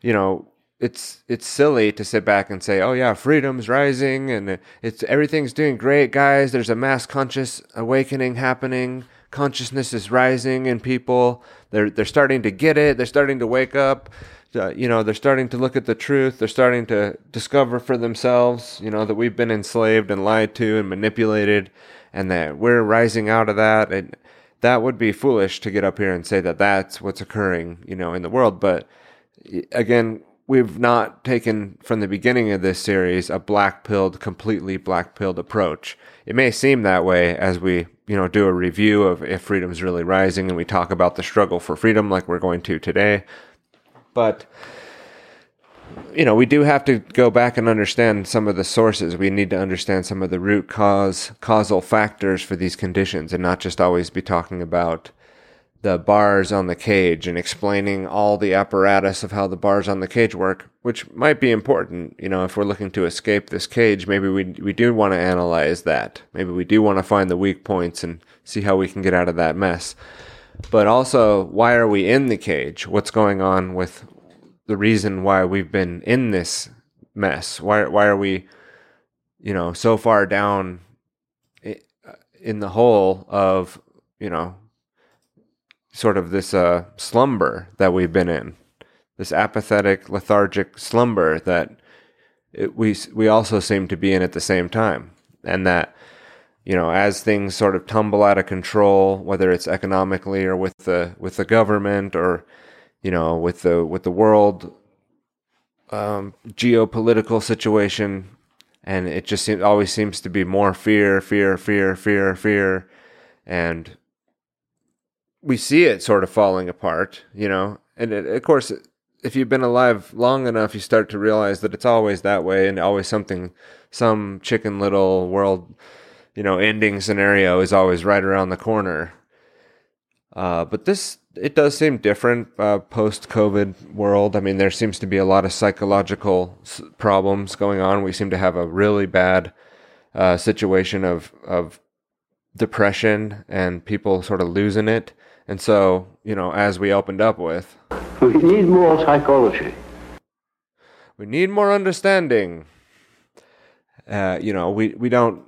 you know, it's it's silly to sit back and say, oh yeah, freedom's rising and it's everything's doing great, guys. There's a mass conscious awakening happening. Consciousness is rising in people. They're they're starting to get it. They're starting to wake up. Uh, you know, they're starting to look at the truth. They're starting to discover for themselves, you know, that we've been enslaved and lied to and manipulated, and that we're rising out of that. And that would be foolish to get up here and say that that's what's occurring, you know, in the world. But again, we've not taken from the beginning of this series a black-pilled, completely black-pilled approach. It may seem that way as we, you know, do a review of if freedom's really rising and we talk about the struggle for freedom like we're going to today. But, you know, we do have to go back and understand some of the sources. We need to understand some of the root cause, causal factors for these conditions, and not just always be talking about the bars on the cage and explaining all the apparatus of how the bars on the cage work, which might be important. You know, if we're looking to escape this cage, maybe we, we do want to analyze that. Maybe we do want to find the weak points and see how we can get out of that mess. But also, why are we in the cage? What's going on with the reason why we've been in this mess? Why, why are we, you know, so far down in the hole of, you know, sort of this uh, slumber that we've been in, this apathetic, lethargic slumber that it, we we also seem to be in at the same time. And that, you know, as things sort of tumble out of control, whether it's economically or with the with the government or, you know, with the with the world um, geopolitical situation, and it just seems, always seems to be more fear, fear, fear, fear, fear, and we see it sort of falling apart, you know. And it, of course, if you've been alive long enough, you start to realize that it's always that way, and always something, some Chicken Little world, you know, ending scenario is always right around the corner. Uh, but this, it does seem different uh, post-COVID world. I mean, there seems to be a lot of psychological s- problems going on. We seem to have a really bad uh, situation of of depression and people sort of losing it. And so, you know, as we opened up with, we need more psychology. We need more understanding. Uh, you know, we, we don't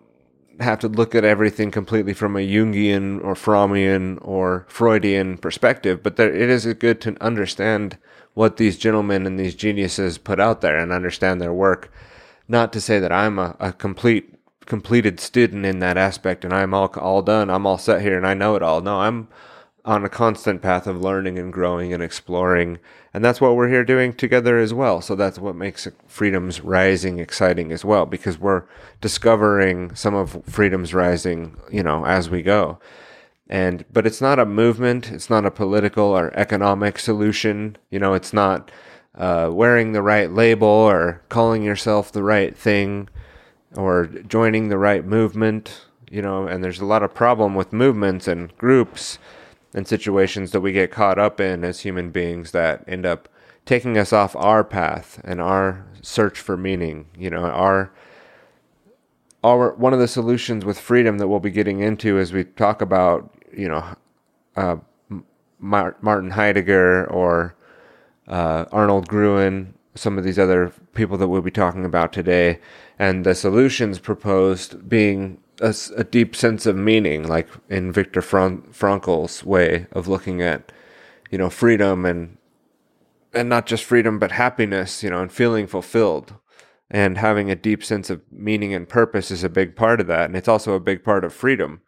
have to look at everything completely from a Jungian or Frommian or Freudian perspective, but there, it is good to understand what these gentlemen and these geniuses put out there and understand their work. Not to say that I'm a, a complete completed student in that aspect and I'm all all done, I'm all set here and I know it all. No, I'm on a constant path of learning and growing and exploring, and that's what we're here doing together as well. So that's what makes Freedom's Rising exciting as well, because we're discovering some of Freedom's Rising, you know, as we go. And but it's not a movement, it's not a political or economic solution, you know, it's not uh, wearing the right label or calling yourself the right thing or joining the right movement, you know. And there's a lot of problem with movements and groups and situations that we get caught up in as human beings that end up taking us off our path and our search for meaning. You know, our, our one of the solutions with freedom that we'll be getting into as we talk about, you know, uh, Martin Heidegger or uh, Arnold Gruen, some of these other people that we'll be talking about today, and the solutions proposed being a, a deep sense of meaning, like in Viktor Frankl's way of looking at, you know, freedom and and not just freedom, but happiness, you know, and feeling fulfilled. And having a deep sense of meaning and purpose is a big part of that, and it's also a big part of freedom.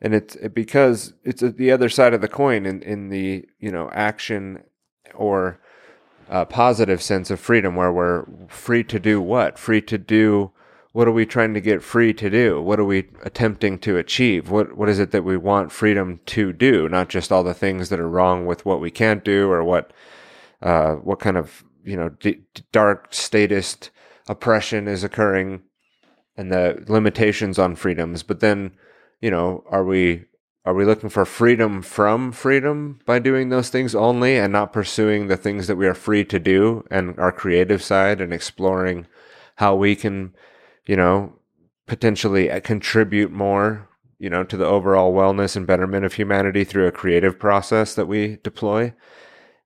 And it's it, because it's at the other side of the coin in, in the, you know, action or a positive sense of freedom, where we're free to do what? Free to do, what are we trying to get free to do? What are we attempting to achieve? What What is it that we want freedom to do? Not just all the things that are wrong with what we can't do, or what uh, what kind of, you know, d- dark statist oppression is occurring and the limitations on freedoms. But then, you know, are we... Are we looking for freedom from freedom by doing those things only and not pursuing the things that we are free to do and our creative side and exploring how we can, you know, potentially contribute more, you know, to the overall wellness and betterment of humanity through a creative process that we deploy?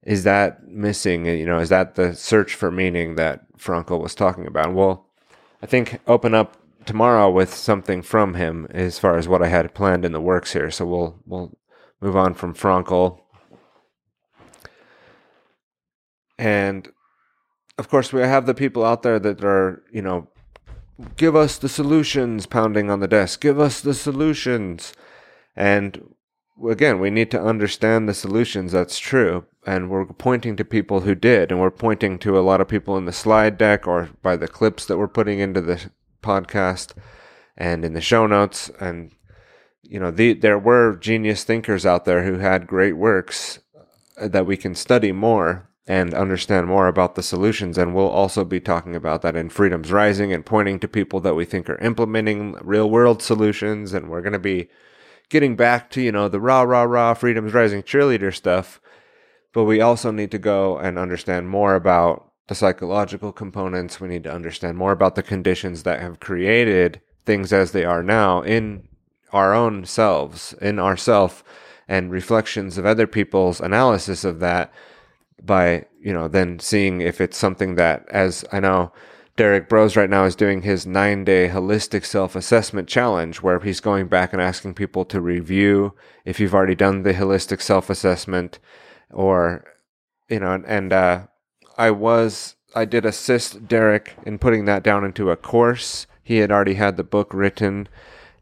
Is that missing? You know, is that the search for meaning that Frankl was talking about? Well, I think open up tomorrow with something from him as far as what I had planned in the works here. So we'll we'll move on from Frankl. And of course we have the people out there that are, you know, give us the solutions, pounding on the desk, give us the solutions. And again, we need to understand the solutions, that's true. And we're pointing to people who did, and we're pointing to a lot of people in the slide deck or by the clips that we're putting into the podcast and in the show notes. And you know, the, there were genius thinkers out there who had great works that we can study more and understand more about the solutions. And we'll also be talking about that in Freedom's Rising and pointing to people that we think are implementing real world solutions. And we're going to be getting back to, you know, the rah rah rah Freedom's Rising cheerleader stuff, but we also need to go and understand more about the psychological components. We need to understand more about the conditions that have created things as they are now in our own selves, in ourself, and reflections of other people's analysis of that by, you know, then seeing if it's something that, as I know Derek Brose right now is doing his nine-day holistic self-assessment challenge, where he's going back and asking people to review if you've already done the holistic self-assessment or, you know, and, uh, I was I did assist Derek in putting that down into a course. He had already had the book written,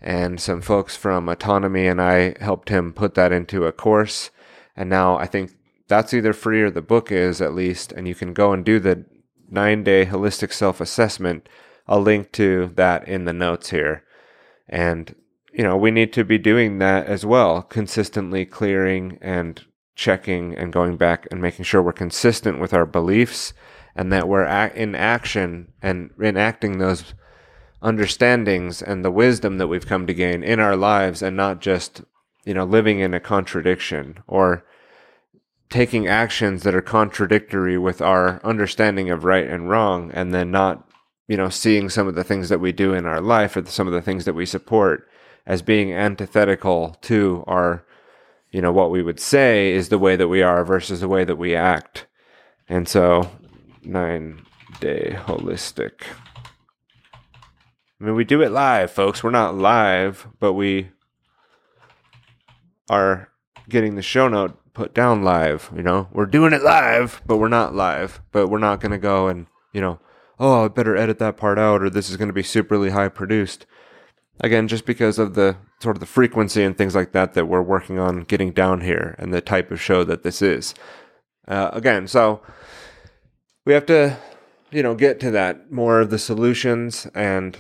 and some folks from Autonomy and I helped him put that into a course. And now I think that's either free or the book is, at least, and you can go and do the nine-day holistic self-assessment. I'll link to that in the notes here. And, you know, we need to be doing that as well, consistently clearing and checking and going back and making sure we're consistent with our beliefs and that we're in action and enacting those understandings and the wisdom that we've come to gain in our lives, and not just, you know, living in a contradiction or taking actions that are contradictory with our understanding of right and wrong, and then not, you know, seeing some of the things that we do in our life or some of the things that we support as being antithetical to our, you know, what we would say is the way that we are versus the way that we act. And so, nine-day holistic. I mean, we do it live, folks. We're not live, but we are getting the show note put down live, you know. We're doing it live, but we're not live. But we're not going to go and, you know, oh, I better edit that part out, or this is going to be superly high produced. Again, just because of the sort of the frequency and things like that that we're working on getting down here and the type of show that this is. Uh, again, so we have to, you know, get to that more of the solutions and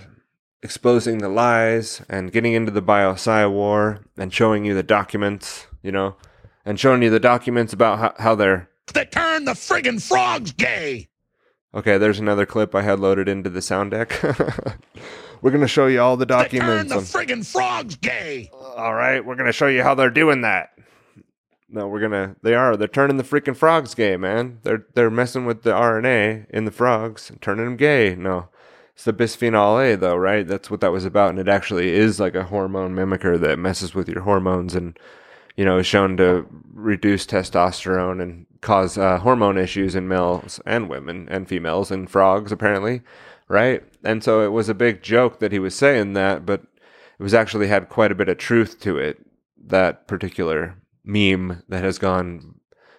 exposing the lies and getting into the Bio-Psy War and showing you the documents, you know, and showing you the documents about how, how they're... They turn the friggin' frogs gay! Okay, there's another clip I had loaded into the sound deck. We're going to show you all the documents. They turn the friggin' frogs gay! All right, we're going to show you how they're doing that. No, we're going to... They are. They're turning the freaking frogs gay, man. They're they're messing with the R N A in the frogs and turning them gay. No. It's the bisphenol A, though, right? That's what that was about, and it actually is like a hormone mimicker that messes with your hormones and, you know, is shown to reduce testosterone and cause uh, hormone issues in males and women and females and frogs, apparently, right? And so it was a big joke that he was saying that, but it was actually had quite a bit of truth to it, that particular meme that has gone,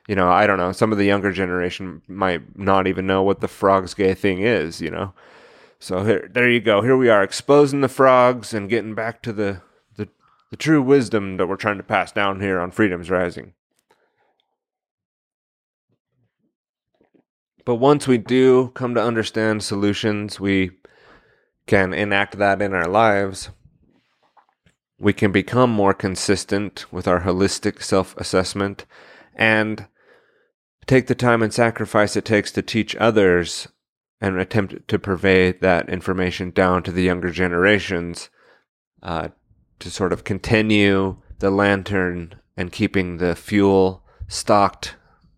you know, I don't know, some of the younger generation might not even know what the frogs gay thing is, you know? So here, there you go. Here we are exposing the frogs and getting back to the, the, the true wisdom that we're trying to pass down here on Freedom's Rising. But once we do come to understand solutions, we can enact that in our lives. We can become more consistent with our holistic self-assessment and take the time and sacrifice it takes to teach others and attempt to purvey that information down to the younger generations uh, to sort of continue the lantern and keeping the fuel stocked,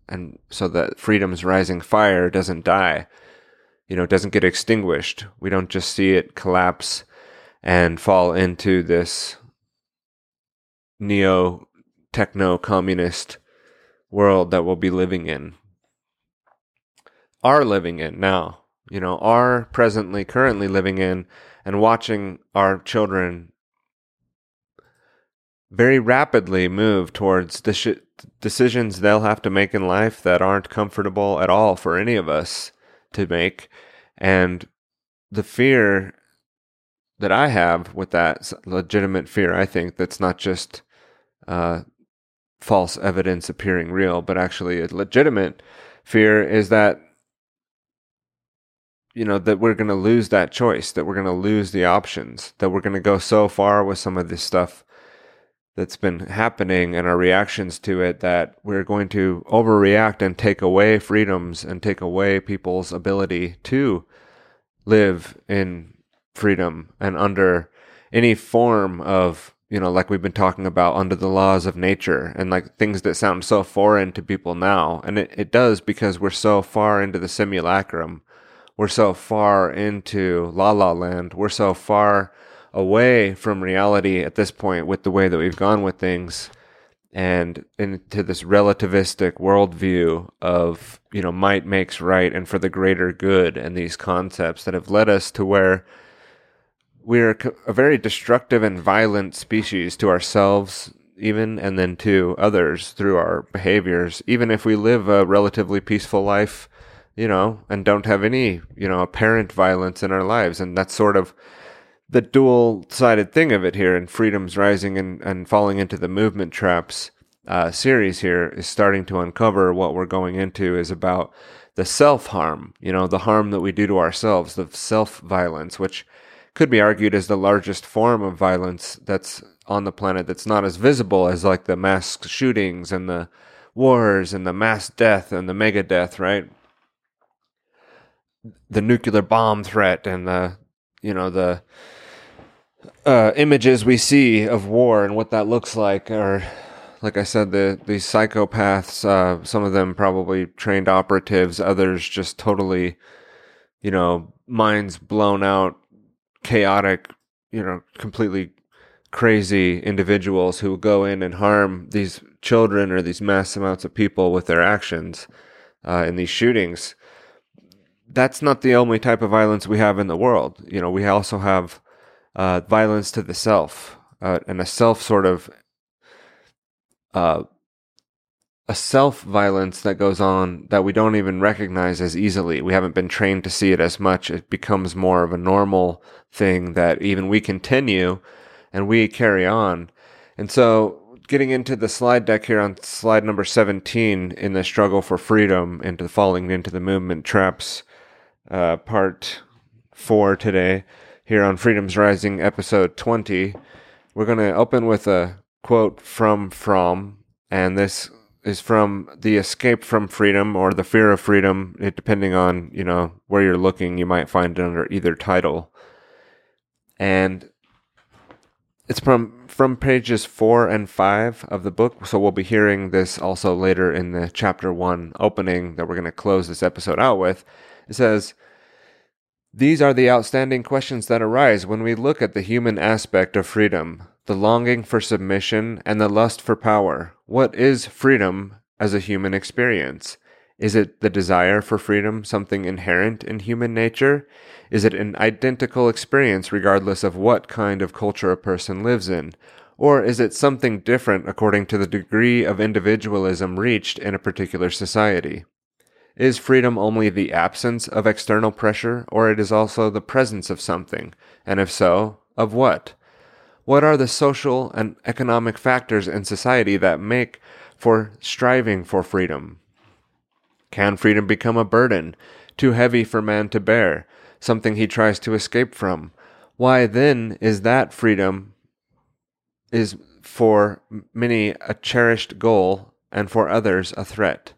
and so that Freedom's Rising fire doesn't die, you know, doesn't get extinguished. We don't just see it collapse and fall into this neo-techno-communist world that we'll be living in, are living in now. you know, are presently, currently living in, and watching our children very rapidly move towards de- decisions they'll have to make in life that aren't comfortable at all for any of us to make. And the fear that I have with that, legitimate fear, I think, that's not just uh, false evidence appearing real, but actually a legitimate fear, is that you know, that we're going to lose that choice, that we're going to lose the options, that we're going to go so far with some of this stuff that's been happening and our reactions to it that we're going to overreact and take away freedoms and take away people's ability to live in freedom and under any form of, you know, like we've been talking about, under the laws of nature and like things that sound so foreign to people now. And it, it does, because we're so far into the simulacrum. We're so far into La La Land. We're so far away from reality at this point with the way that we've gone with things and into this relativistic worldview of, you know, might makes right and for the greater good, and these concepts that have led us to where we're a very destructive and violent species to ourselves even, and then to others through our behaviors, even if we live a relatively peaceful life you know, and don't have any, you know, apparent violence in our lives. And that's sort of the dual-sided thing of it here in Freedom's Rising and, and Falling into the Movement Traps uh, series here is starting to uncover what we're going into is about the self-harm, you know, the harm that we do to ourselves, the self-violence, which could be argued as the largest form of violence that's on the planet that's not as visible as like the mass shootings and the wars and the mass death and the mega death, right? The nuclear bomb threat and the, you know, the uh, images we see of war and what that looks like are, like I said, the these psychopaths, uh, some of them probably trained operatives, others just totally, you know, minds blown out, chaotic, you know, completely crazy individuals who go in and harm these children or these mass amounts of people with their actions uh, in these shootings. That's not the only type of violence we have in the world. You know, we also have uh, violence to the self uh, and a self sort of uh, a self violence that goes on that we don't even recognize as easily. We haven't been trained to see it as much. It becomes more of a normal thing that even we continue and we carry on. And so, getting into the slide deck here on slide number seventeen in the struggle for freedom and falling into the movement traps. Uh, part four today here on Freedom's Rising, episode twenty. We're going to open with a quote from Fromm, and this is from The Escape from Freedom or The Fear of Freedom. It, depending on, you know, where you're looking, you might find it under either title. And it's from, from pages four and five of the book, so we'll be hearing this also later in the chapter one opening that we're going to close this episode out with. It says, "These are the outstanding questions that arise when we look at the human aspect of freedom, the longing for submission and the lust for power. What is freedom as a human experience? Is it the desire for freedom, something inherent in human nature? Is it an identical experience regardless of what kind of culture a person lives in? Or is it something different according to the degree of individualism reached in a particular society? Is freedom only the absence of external pressure, or it is also the presence of something, and if so, of what? What are the social and economic factors in society that make for striving for freedom? Can freedom become a burden, too heavy for man to bear, something he tries to escape from? Why then is that freedom is for many a cherished goal and for others a threat?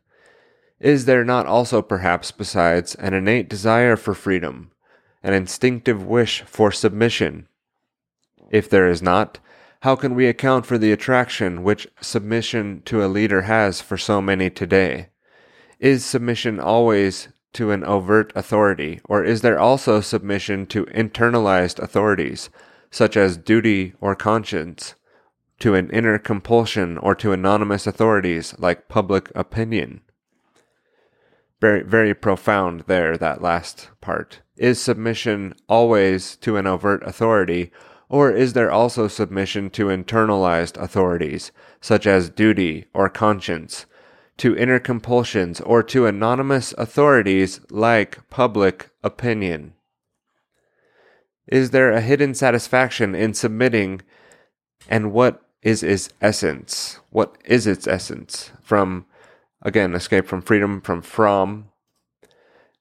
Is there not also perhaps besides an innate desire for freedom, an instinctive wish for submission? If there is not, how can we account for the attraction which submission to a leader has for so many today? Is submission always to an overt authority, or is there also submission to internalized authorities, such as duty or conscience, to an inner compulsion, or to anonymous authorities like public opinion?" Very, very profound there, that last part. Is submission always to an overt authority, or is there also submission to internalized authorities, such as duty or conscience, to inner compulsions, or to anonymous authorities like public opinion? Is there a hidden satisfaction in submitting, and what is its essence? What is its essence? From Again, Escape from Freedom from Fromm.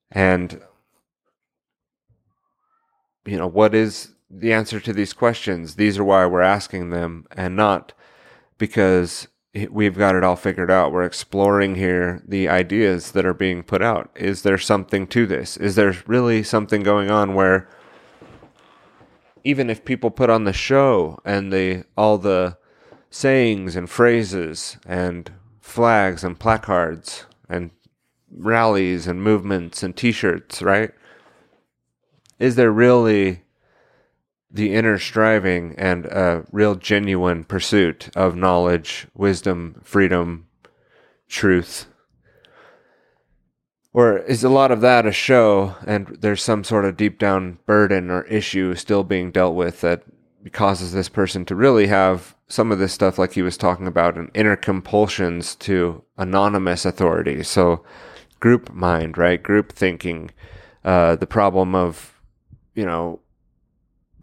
And, you know, what is the answer to these questions? These are why we're asking them, and not because we've got it all figured out. We're exploring here the ideas that are being put out. Is there something to this? Is there really something going on where even if people put on the show and the all the sayings and phrases and flags and placards and rallies and movements and t-shirts, right? Is there really the inner striving and a real genuine pursuit of knowledge, wisdom, freedom, truth? Or is a lot of that a show and there's some sort of deep down burden or issue still being dealt with that causes this person to really have some of this stuff, like he was talking about, and inner compulsions to anonymous authority? So group mind, right? Group thinking, uh, the problem of, you know,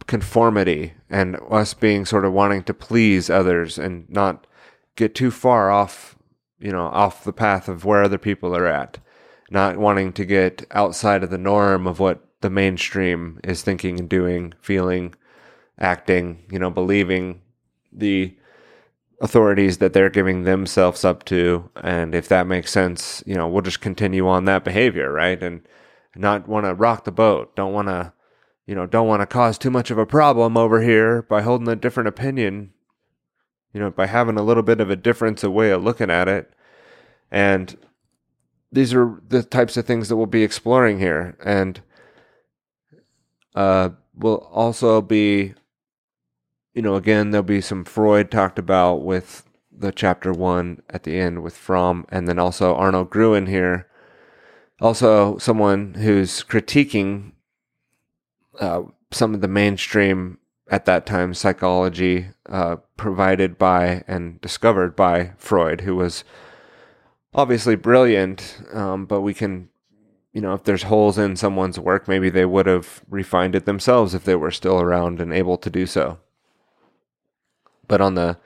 conformity and us being sort of wanting to please others and not get too far off, you know, off the path of where other people are at, not wanting to get outside of the norm of what the mainstream is thinking and doing, feeling, acting, you know, believing the authorities that they're giving themselves up to. And if that makes sense, you know, we'll just continue on that behavior, right? And not want to rock the boat. Don't want to, you know, don't want to cause too much of a problem over here by holding a different opinion, you know, by having a little bit of a difference of way of looking at it. And these are the types of things that we'll be exploring here. And uh, we'll also be, you know, again, there'll be some Freud talked about with the chapter one at the end with Fromm, and then also Arnold Gruen here. Also someone who's critiquing uh, some of the mainstream at that time psychology uh, provided by and discovered by Freud, who was obviously brilliant, um, but we can, you know, if there's holes in someone's work, maybe they would have refined it themselves if they were still around and able to do so. But on the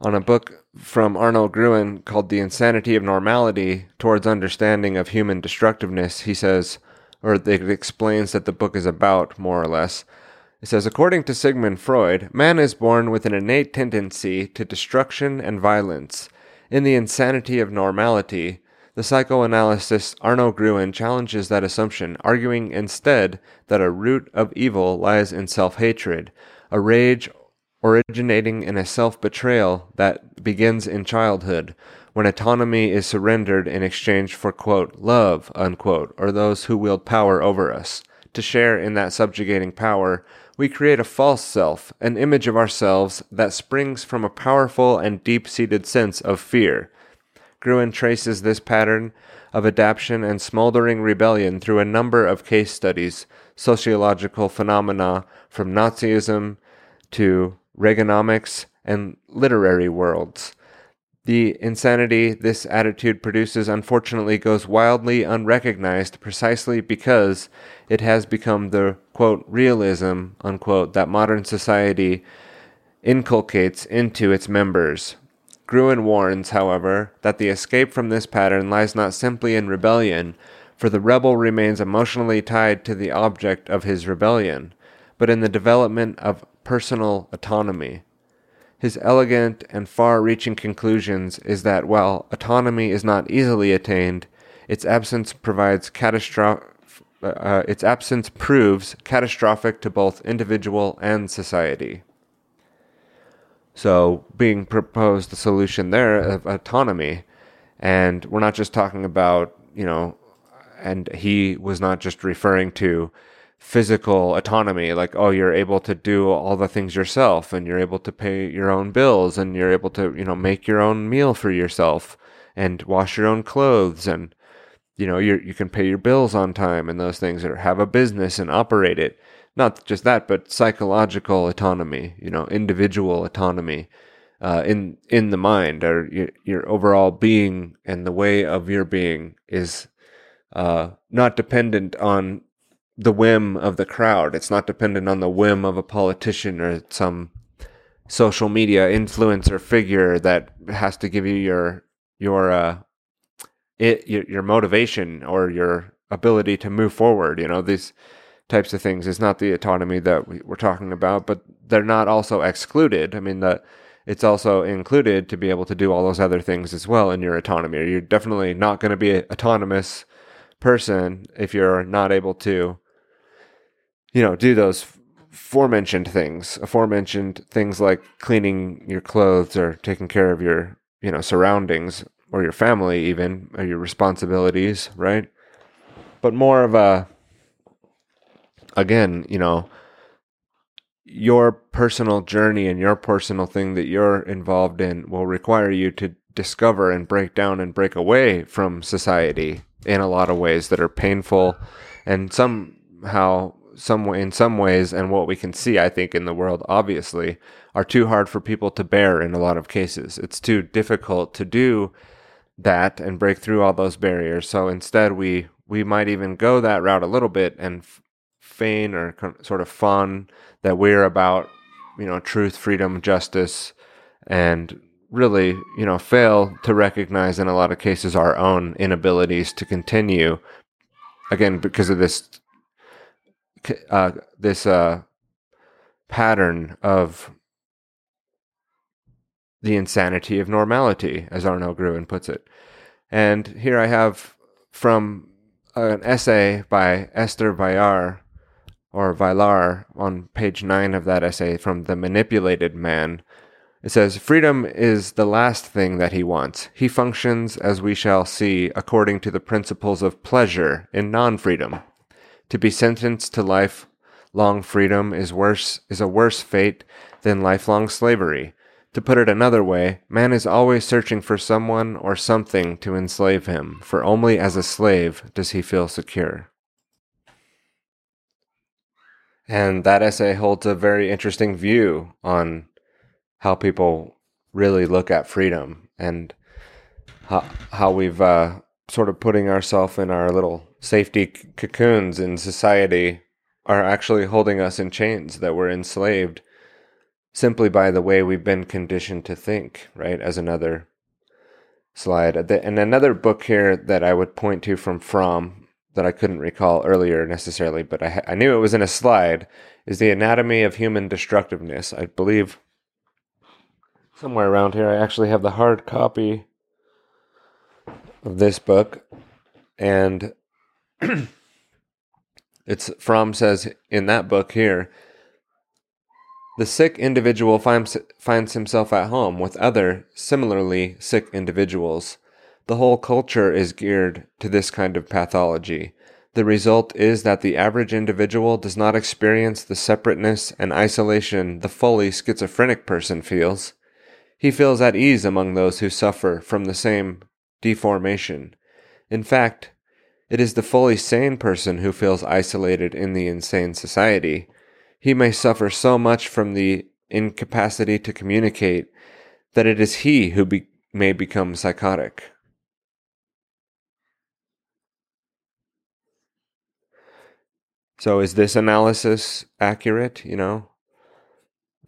on a book from Arnold Gruen called The Insanity of Normality, Towards Understanding of Human Destructiveness, he says, or it explains that the book is about, more or less. It says, according to Sigmund Freud, man is born with an innate tendency to destruction and violence. In The Insanity of Normality, the psychoanalyst Arnold Gruen challenges that assumption, arguing instead that a root of evil lies in self-hatred, a rage originating in a self-betrayal that begins in childhood, when autonomy is surrendered in exchange for, quote, love, unquote, or those who wield power over us. To share in that subjugating power, we create a false self, an image of ourselves that springs from a powerful and deep-seated sense of fear. Gruen traces this pattern of adaptation and smoldering rebellion through a number of case studies, sociological phenomena from Nazism to Reaganomics and literary worlds. The insanity this attitude produces, unfortunately, goes wildly unrecognized precisely because it has become the, quote, realism, unquote, that modern society inculcates into its members. Gruen warns, however, that the escape from this pattern lies not simply in rebellion, for the rebel remains emotionally tied to the object of his rebellion, but in the development of personal autonomy. His elegant and far-reaching conclusions is that while autonomy is not easily attained, its absence provides catastro- uh, its absence proves catastrophic to both individual and society. So being proposed the solution there of autonomy, and we're not just talking about, you know, and he was not just referring to physical autonomy, like, oh, you're able to do all the things yourself and you're able to pay your own bills and you're able to, you know, make your own meal for yourself and wash your own clothes and, you know, you you can pay your bills on time and those things, or have a business and operate it. Not just that, but psychological autonomy, you know, individual autonomy uh, in in the mind, or your, your overall being and the way of your being is uh, not dependent on the whim of the crowd. It's not dependent on the whim of a politician or some social media influencer figure that has to give you your your uh, it your, your motivation or your ability to move forward. You know, these types of things is not the autonomy that we we're talking about, but they're not also excluded. I mean, that it's also included to be able to do all those other things as well in your autonomy. You're definitely not going to be an autonomous person if you're not able to, you know, do those aforementioned things, aforementioned things like cleaning your clothes or taking care of your, you know, surroundings or your family even, or your responsibilities, right? But more of a, again, you know, your personal journey and your personal thing that you're involved in will require you to discover and break down and break away from society in a lot of ways that are painful and somehow, some way, in some ways, and what we can see, I think, in the world, obviously, are too hard for people to bear in a lot of cases. It's too difficult to do that and break through all those barriers. So instead, we we might even go that route a little bit and f- feign or con- sort of fawn that we're about, you know, truth, freedom, justice, and really, you know, fail to recognize in a lot of cases our own inabilities to continue, again, because of this uh, this uh, pattern of the insanity of normality, as Arnold Gruen puts it. And here I have from an essay by Esther Vilar, or Vilar, on page nine of that essay from The Manipulated Man. It says, "Freedom is the last thing that he wants. He functions, as we shall see, according to the principles of pleasure in non-freedom. To be sentenced to lifelong freedom is worse is a worse fate than lifelong slavery. To put it another way, man is always searching for someone or something to enslave him, for only as a slave does he feel secure." And that essay holds a very interesting view on how people really look at freedom, and how, how we've uh, sort of putting ourselves in our little safety c- cocoons in society are actually holding us in chains, that we're enslaved simply by the way we've been conditioned to think, right? As another slide. And another book here that I would point to from Fromm that I couldn't recall earlier necessarily, but I, I knew it was in a slide, is The Anatomy of Human Destructiveness. I believe somewhere around here I actually have the hard copy of this book. And it's Fromm says in that book here, "The sick individual finds, finds himself at home with other similarly sick individuals. The whole culture is geared to this kind of pathology. The result is that the average individual does not experience the separateness and isolation the fully schizophrenic person feels. He feels at ease among those who suffer from the same deformation. In fact, it is the fully sane person who feels isolated in the insane society. He may suffer so much from the incapacity to communicate that it is he who be- may become psychotic." So is this analysis accurate? You know,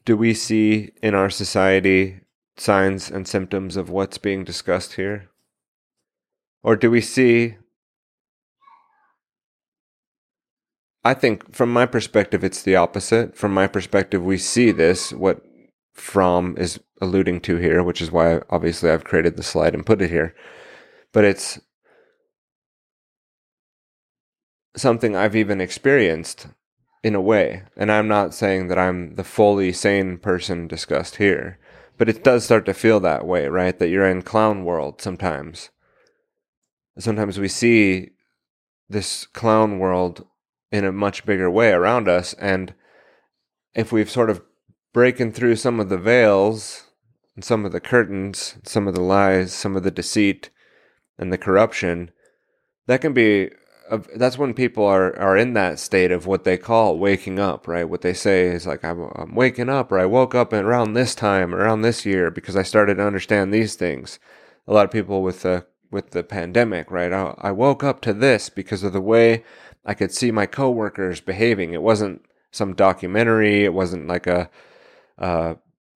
do we see in our society signs and symptoms of what's being discussed here? Or do we see... I think from my perspective, it's the opposite. From my perspective, we see this, what Fromm is alluding to here, which is why obviously I've created the slide and put it here. But it's something I've even experienced in a way. And I'm not saying that I'm the fully sane person discussed here, but it does start to feel that way, right? That you're in clown world sometimes. Sometimes we see this clown world in a much bigger way around us, and if we've sort of broken through some of the veils, and some of the curtains, some of the lies, some of the deceit, and the corruption, that can be, a, that's when people are, are in that state of what they call waking up, right? What they say is like, I'm, I'm waking up, or I woke up around this time, around this year, because I started to understand these things. A lot of people with the, with the pandemic, right? I, I woke up to this because of the way I could see my coworkers behaving. It wasn't some documentary. It wasn't like a uh,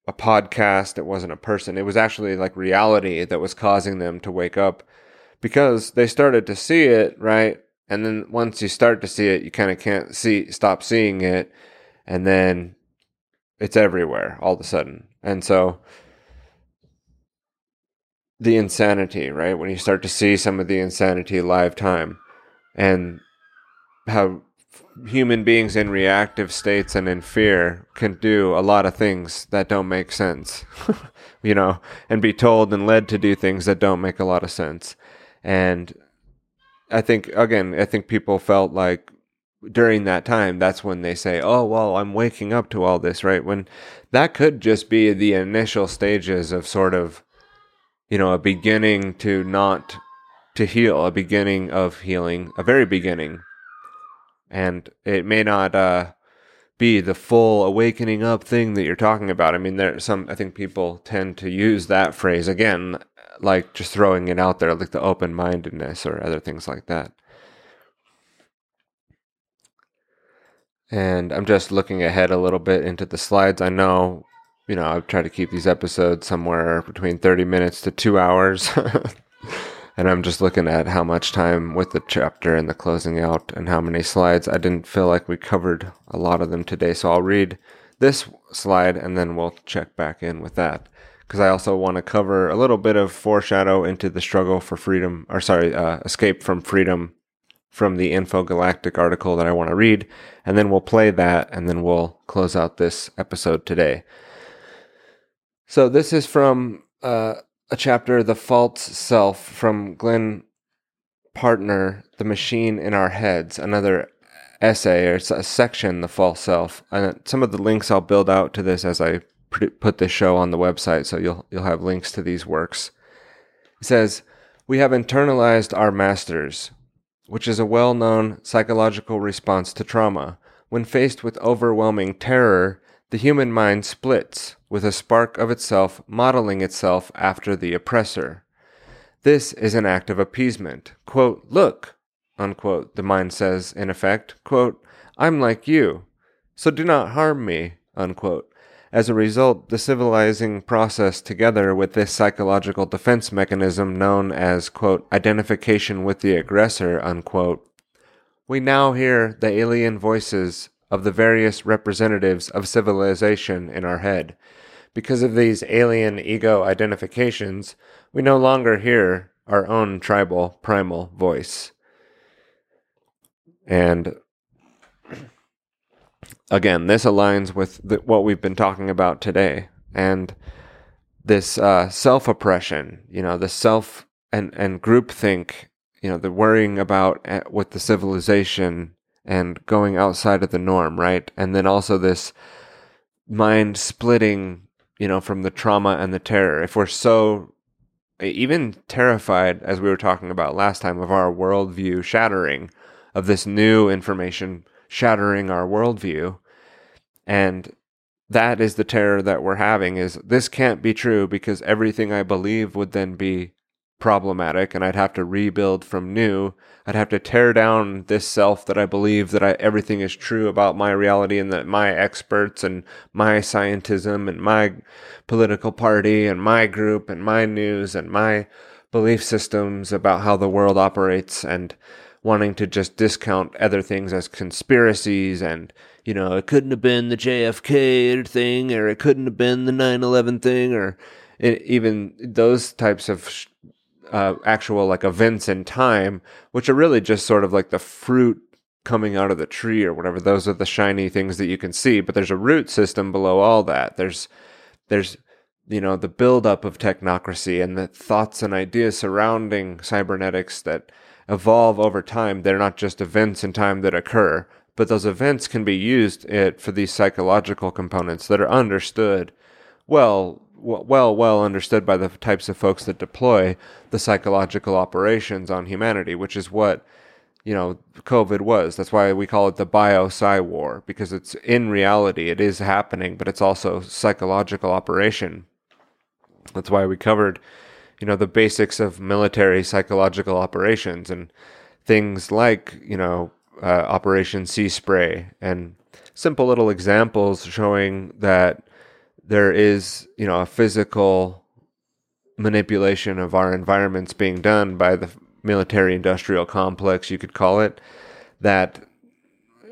a podcast. It wasn't a person. It was actually like reality that was causing them to wake up because they started to see it, right? And then once you start to see it, you kind of can't see, stop seeing it, and then it's everywhere all of a sudden. And so the insanity, right? When you start to see some of the insanity live time, and how human beings in reactive states and in fear can do a lot of things that don't make sense, you know, and be told and led to do things that don't make a lot of sense. And I think, again, I think people felt like during that time, that's when they say, oh, well, I'm waking up to all this, right? When that could just be the initial stages of sort of, you know, a beginning to not to heal, a beginning of healing, a very beginning. And it may not uh, be the full awakening up thing that you're talking about. I mean, there are some, I think people tend to use that phrase again like just throwing it out there, like the open-mindedness or other things like that. And I'm just looking ahead a little bit into the slides. I know, you know, I've tried to keep these episodes somewhere between thirty minutes to two hours. And I'm just looking at how much time with the chapter and the closing out and how many slides. I didn't feel like we covered a lot of them today. So I'll read this slide and then we'll check back in with that. Because I also want to cover a little bit of foreshadow into the struggle for freedom, or sorry, uh, escape from freedom from the Infogalactic article that I want to read. And then we'll play that and then we'll close out this episode today. So this is from uh, a chapter, The False Self, from Glenn Partner, The Machine in Our Heads, another essay, or a section, The False Self. And some of the links I'll build out to this as I put this show on the website, so you'll you'll have links to these works. It says, "We have internalized our masters, which is a well-known psychological response to trauma. When faced with overwhelming terror, the human mind splits, with a spark of itself modeling itself after the oppressor. This is an act of appeasement. Quote, look, unquote, the mind says, in effect, quote, I'm like you, so do not harm me, unquote. As a result, the civilizing process, together with this psychological defense mechanism known as, quote, identification with the aggressor, unquote, we now hear the alien voices of the various representatives of civilization in our head. Because of these alien ego identifications, we no longer hear our own tribal, primal voice." And again, this aligns with the, what we've been talking about today, and this uh, self-oppression, you know, the self and, and groupthink, you know, the worrying about uh, with the civilization and going outside of the norm, right? And then also this mind splitting, you know, from the trauma and the terror. If we're so even terrified, as we were talking about last time, of our worldview shattering, of this new information shattering our worldview, and that is the terror that we're having, is this can't be true because everything I believe would then be problematic and I'd have to rebuild from new. I'd have to tear down this self that I believe that I, everything is true about my reality and that my experts and my scientism and my political party and my group and my news and my belief systems about how the world operates, and wanting to just discount other things as conspiracies and, you know, it couldn't have been the J F K thing, or it couldn't have been the nine eleven thing, or it, even those types of uh, actual, like, events in time, which are really just sort of like the fruit coming out of the tree or whatever. Those are the shiny things that you can see, but there's a root system below all that. There's, there's, you know, the buildup of technocracy and the thoughts and ideas surrounding cybernetics that evolve over time. They're not just events in time that occur, but those events can be used it, for these psychological components that are understood, well, well, well understood by the types of folks that deploy the psychological operations on humanity, which is what, you know, COVID was. That's why we call it the Bio-Psy War, because it's in reality, it is happening, but it's also psychological operation. That's why we covered, you know, the basics of military psychological operations and things like, you know, uh, Operation Sea Spray, and simple little examples showing that there is, you know, a physical manipulation of our environments being done by the military-industrial complex, you could call it, that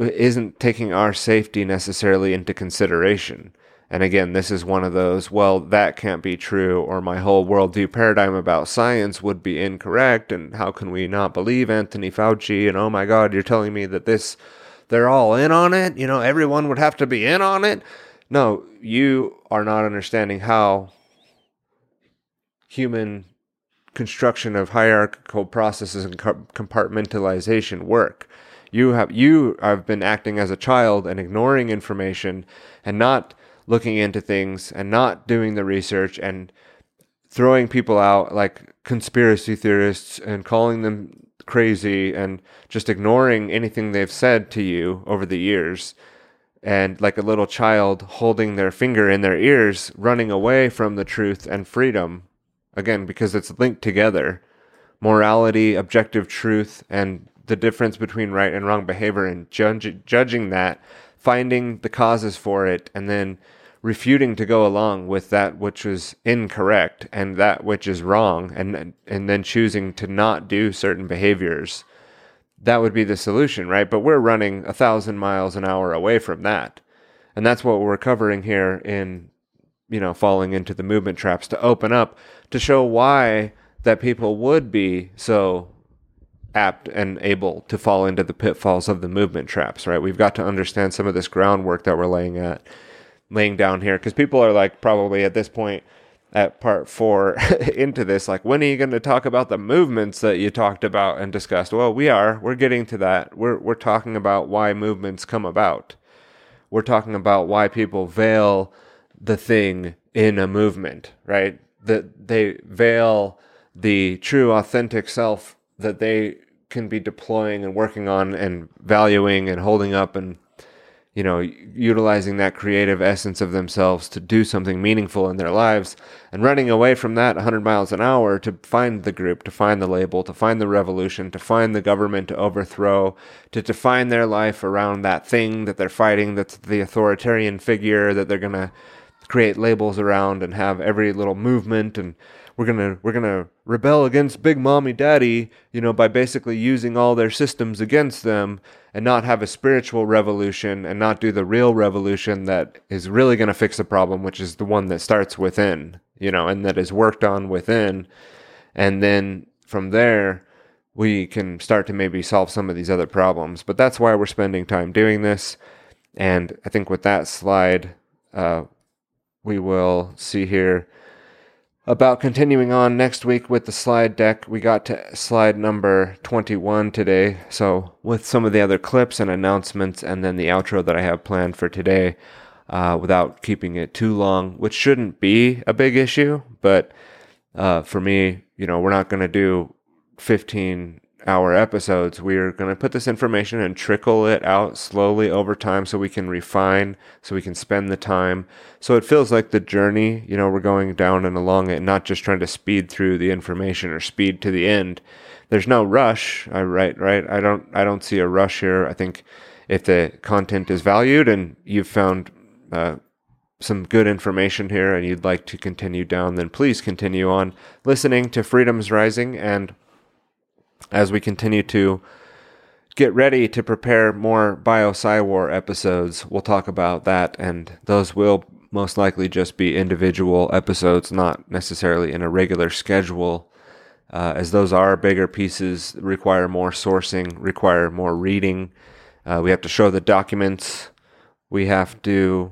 isn't taking our safety necessarily into consideration. And again, this is one of those, well, that can't be true, or my whole worldview paradigm about science would be incorrect, and how can we not believe Anthony Fauci, and oh my God, you're telling me that this, they're all in on it? You know, everyone would have to be in on it? No, you are not understanding how human construction of hierarchical processes and compartmentalization work. You have, you have been acting as a child and ignoring information and not looking into things and not doing the research and throwing people out like conspiracy theorists and calling them crazy and just ignoring anything they've said to you over the years. And like a little child holding their finger in their ears, running away from the truth and freedom Again, because it's linked together. Morality, objective truth, and the difference between right and wrong behavior, and judge, judging that, finding the causes for it, and then refuting to go along with that which was incorrect and that which is wrong, and and then choosing to not do certain behaviors. That would be the solution, right? But we're running a thousand miles an hour away from that. And that's what we're covering here in, you know, Falling into the Movement Traps, to open up, to show why that people would be so apt and able to fall into the pitfalls of the movement traps, right? We've got to understand some of this groundwork that we're laying at, laying down here, because people are like, probably at this point, at part four into this, like, when are you going to talk about the movements that you talked about and discussed? Well, we are. We're getting to that. We're we're talking about why movements come about. We're talking about why people veil the thing in a movement, right? That they veil the true, authentic self that they can be deploying and working on and valuing and holding up and, you know, utilizing that creative essence of themselves to do something meaningful in their lives, and running away from that one hundred miles an hour to find the group, to find the label, to find the revolution, to find the government to overthrow, to define their life around that thing that they're fighting, that's the authoritarian figure that they're going to create labels around and have every little movement, and we're going to we're going to rebel against big mommy daddy, you know, by basically using all their systems against them, and not have a spiritual revolution and not do the real revolution that is really going to fix the problem, which is the one that starts within, you know, and that is worked on within. And then from there, we can start to maybe solve some of these other problems. But that's why we're spending time doing this. And I think with that slide, uh, we will see here about continuing on next week with the slide deck. We got to slide number twenty-one today, so with some of the other clips and announcements, and then the outro that I have planned for today, uh, without keeping it too long, which shouldn't be a big issue, but uh, for me, you know, we're not going to do fifteen-hour episodes. We are going to put this information and trickle it out slowly over time, so we can refine, so we can spend the time, so it feels like the journey, you know, we're going down and along it, not just trying to speed through the information or speed to the end. There's no rush. I right right I don't I don't see a rush here. I think if the content is valued and you've found uh some good information here and you'd like to continue down, then please continue on listening to Freedom's Rising, and as we continue to get ready to prepare more Bio-Psy War episodes, we'll talk about that, and those will most likely just be individual episodes, not necessarily in a regular schedule, uh, as those are bigger pieces, require more sourcing, require more reading. Uh, we have to show the documents. We have to,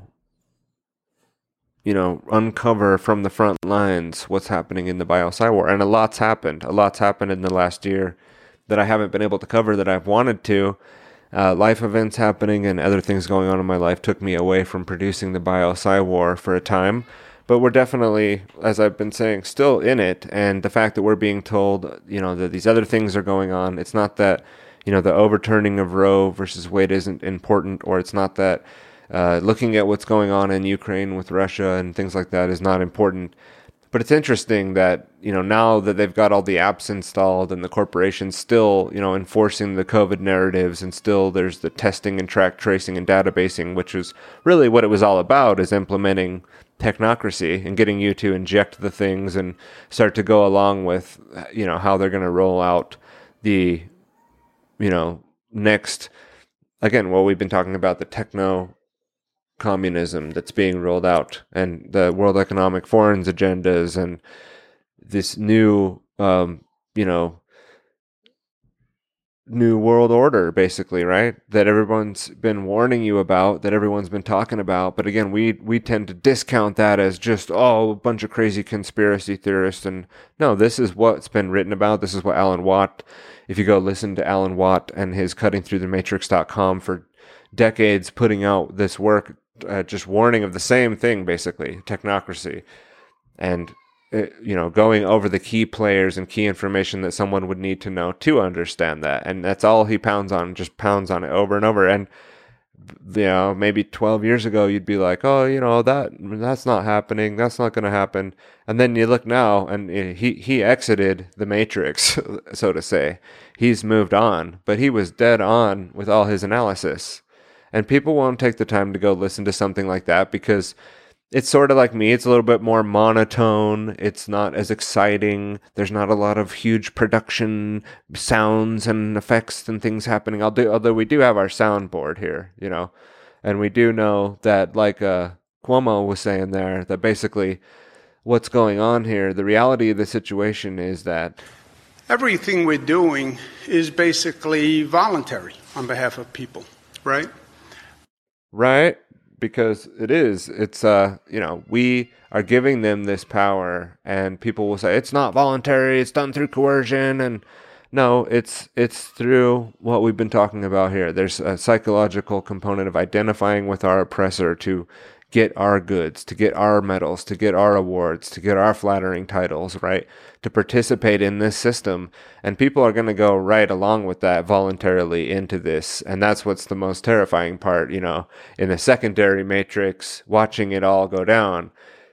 you know, uncover from the front lines what's happening in the Bio-Psy War. And a lot's happened. A lot's happened in the last year that I haven't been able to cover that I've wanted to. Uh, life events happening and other things going on in my life took me away from producing the Bio-Psy War for a time. But we're definitely, as I've been saying, still in it. And the fact that we're being told, you know, that these other things are going on, it's not that, you know, the overturning of Roe versus Wade isn't important, or it's not that Uh, looking at what's going on in Ukraine with Russia and things like that is not important. But it's interesting that, you know, now that they've got all the apps installed and the corporations still, you know, enforcing the COVID narratives, and still there's the testing and track tracing and databasing, which is really what it was all about, is implementing technocracy and getting you to inject the things and start to go along with, you know, how they're going to roll out the, you know, next, again, well, we've been talking about the techno communism that's being rolled out, and the World Economic Forum's agendas, and this new, um, you know, new world order, basically, right? That everyone's been warning you about, that everyone's been talking about. But again, we we tend to discount that as just, oh, a bunch of crazy conspiracy theorists. And no, this is what's been written about. This is what Alan Watt, if you go listen to Alan Watt and his cutting through the matrix dot com for decades, putting out this work, Uh, just warning of the same thing, basically, technocracy, and uh, you know, going over the key players and key information that someone would need to know to understand that. And that's all he pounds on, just pounds on it over and over. And you know, maybe twelve years ago, you'd be like, oh, you know, that that's not happening. That's not going to happen. And then you look now, and he, he exited the matrix, so to say. He's moved on, but he was dead on with all his analysis. And people won't take the time to go listen to something like that because it's sort of like me. It's a little bit more monotone. It's not as exciting. There's not a lot of huge production sounds and effects and things happening. Although, although we do have our soundboard here, you know, and we do know that, like uh, Cuomo was saying there, that basically what's going on here, the reality of the situation is that everything we're doing is basically voluntary on behalf of people, right? Right. Because it is, it's, uh, you know, we are giving them this power, and people will say, it's not voluntary, it's done through coercion, and no, it's it's through what we've been talking about here. There's a psychological component of identifying with our oppressor to get our goods, to get our medals, to get our awards, to get our flattering titles, right? To participate in this system. And people are going to go right along with that voluntarily into this. And that's what's the most terrifying part, you know, in the secondary matrix, watching it all go down,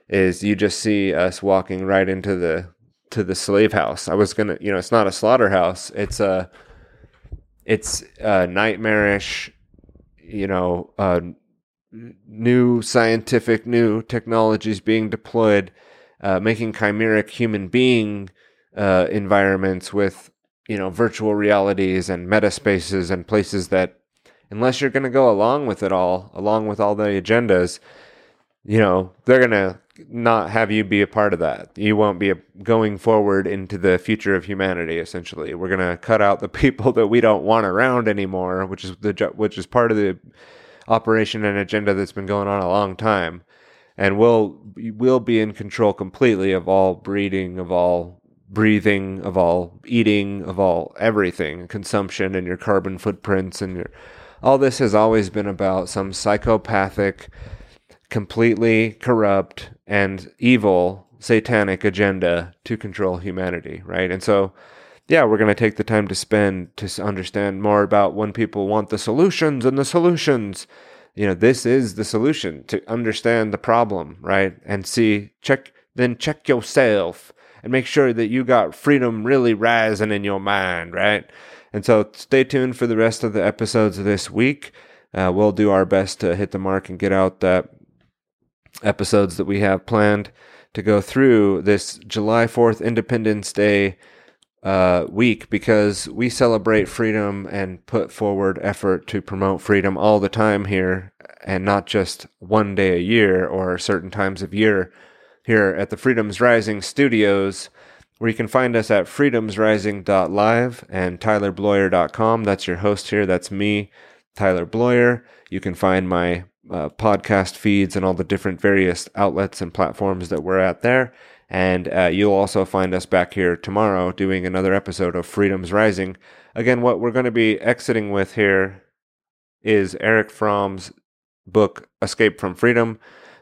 is you just see us walking right into the to the slave house. I was going to, you know, it's not a slaughterhouse. It's a, it's a nightmarish, you know, uh, new scientific, new technologies being deployed, uh, making chimeric human being uh, environments with, you know, virtual realities and meta spaces and places that, unless you're going to go along with it all, along with all the agendas, you know, they're going to not have you be a part of that. You won't be a, going forward into the future of humanity, essentially. We're going to cut out the people that we don't want around anymore, which is the which is part of the operation and agenda that's been going on a long time, and we'll we'll be in control completely of all breeding, of all breathing, of all eating, of all everything, consumption, and your carbon footprints, and your all this has always been about some psychopathic, completely corrupt and evil, satanic agenda to control humanity, right? And so, yeah, we're going to take the time to spend to understand more about when people want the solutions and the solutions. You know, this is the solution to understand the problem, right? And see, check, then check yourself and make sure that you got freedom really rising in your mind, right? And so stay tuned for the rest of the episodes of this week. Uh, we'll do our best to hit the mark and get out the episodes that we have planned to go through this July fourth Independence Day Uh, week, because we celebrate freedom and put forward effort to promote freedom all the time here, and not just one day a year or certain times of year here at the Freedom's Rising Studios, where you can find us at freedoms rising dot live and tyler bloyer dot com. That's your host here. That's me, Tyler Bloyer. You can find my uh, podcast feeds and all the different various outlets and platforms that we're at there. And uh, you'll also find us back here tomorrow doing another episode of Freedom's Rising. Again, what we're going to be exiting with here is Erich Fromm's book, Escape from Freedom,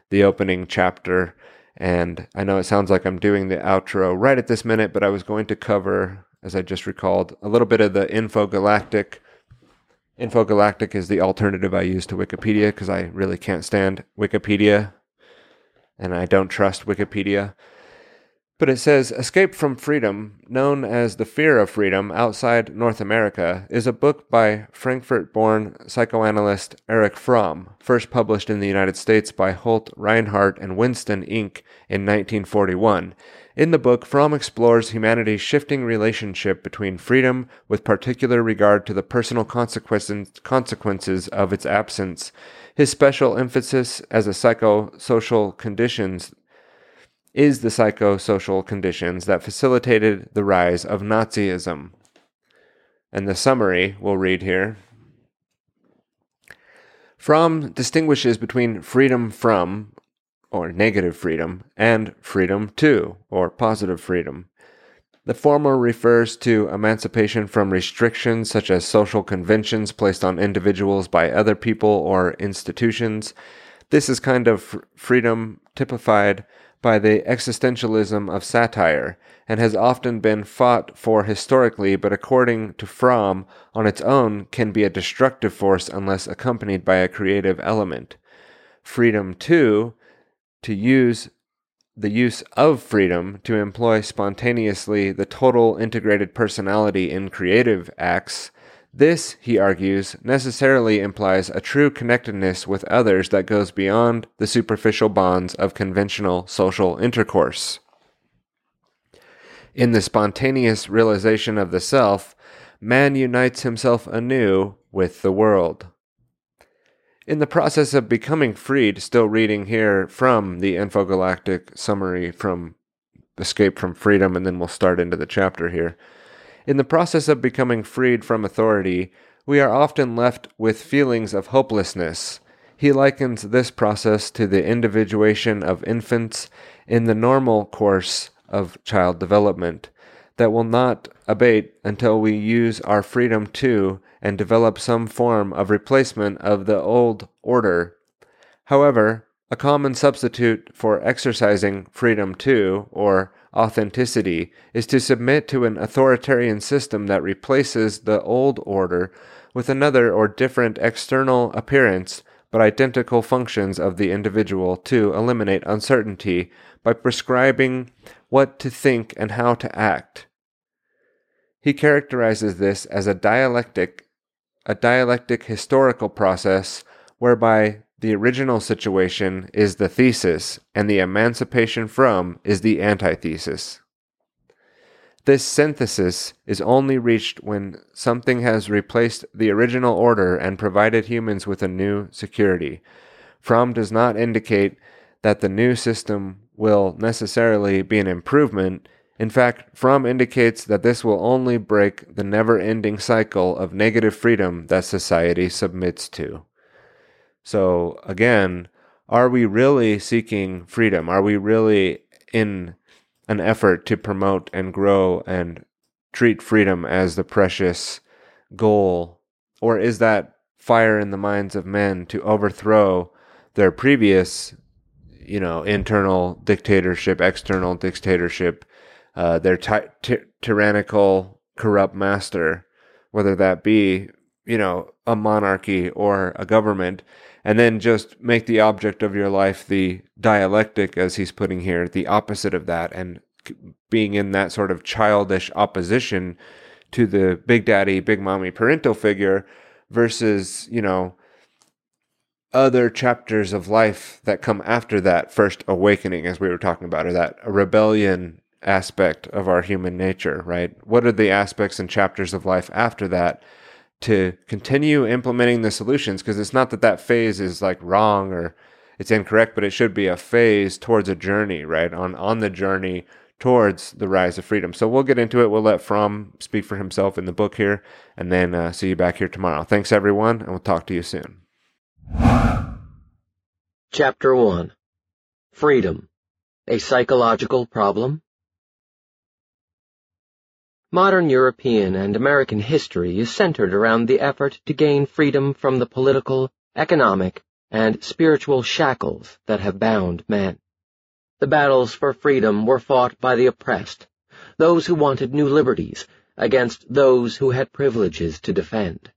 the opening chapter. And I know it sounds like I'm doing the outro right at this minute, but I was going to cover, as I just recalled, a little bit of the Infogalactic. Infogalactic is the alternative I use to Wikipedia because I really can't stand Wikipedia, and I don't trust Wikipedia. But it says, Escape from Freedom, known as The Fear of Freedom Outside North America, is a book by Frankfurt-born psychoanalyst Erich Fromm, first published in the United States by Holt, Reinhardt, and Winston, Incorporated in nineteen forty-one. In the book, Fromm explores humanity's shifting relationship between freedom, with particular regard to the personal consequences of its absence. His special emphasis as a psychosocial conditions is the psychosocial conditions that facilitated the rise of Nazism. And the summary we'll read here. Fromm distinguishes between freedom from, or negative freedom, and freedom to, or positive freedom. The former refers to emancipation from restrictions such as social conventions placed on individuals by other people or institutions. This is kind of freedom typified by the existentialism of satire, and has often been fought for historically, but according to Fromm, on its own can be a destructive force unless accompanied by a creative element. Freedom, too, to use the use of freedom to employ spontaneously the total integrated personality in creative acts. This, he argues, necessarily implies a true connectedness with others that goes beyond the superficial bonds of conventional social intercourse. In the spontaneous realization of the self, man unites himself anew with the world. In the process of becoming freed, still reading here from the Infogalactic summary from Escape from Freedom, and then we'll start into the chapter here. In the process of becoming freed from authority, we are often left with feelings of hopelessness. He likens this process to the individuation of infants in the normal course of child development that will not abate until we use our freedom to and develop some form of replacement of the old order. However, a common substitute for exercising freedom to, or authenticity, is to submit to an authoritarian system that replaces the old order with another or different external appearance but identical functions of the individual to eliminate uncertainty by prescribing what to think and how to act. He characterizes this as a dialectic, a dialectic historical process whereby the original situation is the thesis, and the emancipation from is the antithesis. This synthesis is only reached when something has replaced the original order and provided humans with a new security. Fromm does not indicate that the new system will necessarily be an improvement. In fact, Fromm indicates that this will only break the never-ending cycle of negative freedom that society submits to. So again, are we really seeking freedom? Are we really in an effort to promote and grow and treat freedom as the precious goal? Or is that fire in the minds of men to overthrow their previous, you know, internal dictatorship, external dictatorship, uh, their ty- ty- tyrannical, corrupt master, whether that be, you know, a monarchy or a government, and then just make the object of your life the dialectic, as he's putting here, the opposite of that, and being in that sort of childish opposition to the big daddy, big mommy parental figure versus, you know, other chapters of life that come after that first awakening, as we were talking about, or that rebellion aspect of our human nature, right? What are the aspects and chapters of life after that to continue implementing the solutions? Because it's not that that phase is like wrong or it's incorrect, but it should be a phase towards a journey, right? On on the journey towards the rise of freedom. So we'll get into it. We'll let Fromm speak for himself in the book here, and then uh, see you back here tomorrow. Thanks, everyone, and we'll talk to you soon. Chapter one. Freedom. A Psychological Problem? Modern European and American history is centered around the effort to gain freedom from the political, economic, and spiritual shackles that have bound men. The battles for freedom were fought by the oppressed, those who wanted new liberties, against those who had privileges to defend.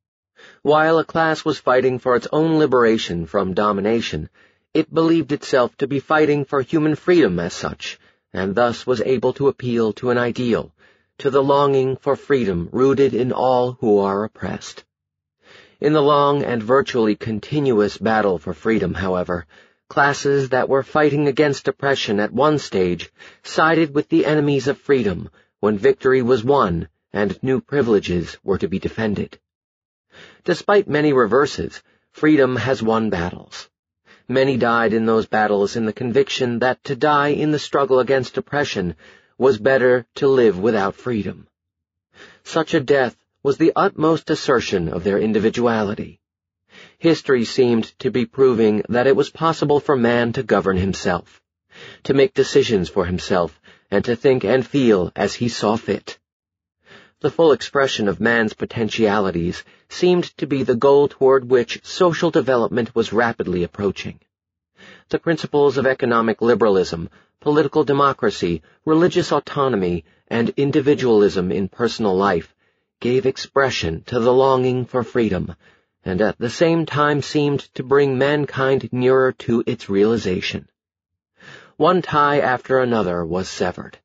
While a class was fighting for its own liberation from domination, it believed itself to be fighting for human freedom as such, and thus was able to appeal to an ideal, to the longing for freedom rooted in all who are oppressed. In the long and virtually continuous battle for freedom, however, classes that were fighting against oppression at one stage sided with the enemies of freedom when victory was won and new privileges were to be defended. Despite many reverses, freedom has won battles. Many died in those battles in the conviction that to die in the struggle against oppression was better to live without freedom. Such a death was the utmost assertion of their individuality. History seemed to be proving that it was possible for man to govern himself, to make decisions for himself, and to think and feel as he saw fit. The full expression of man's potentialities seemed to be the goal toward which social development was rapidly approaching. the principles of economic liberalism, political democracy, religious autonomy, and individualism in personal life, gave expression to the longing for freedom, and at the same time seemed to bring mankind nearer to its realization. One tie after another was severed.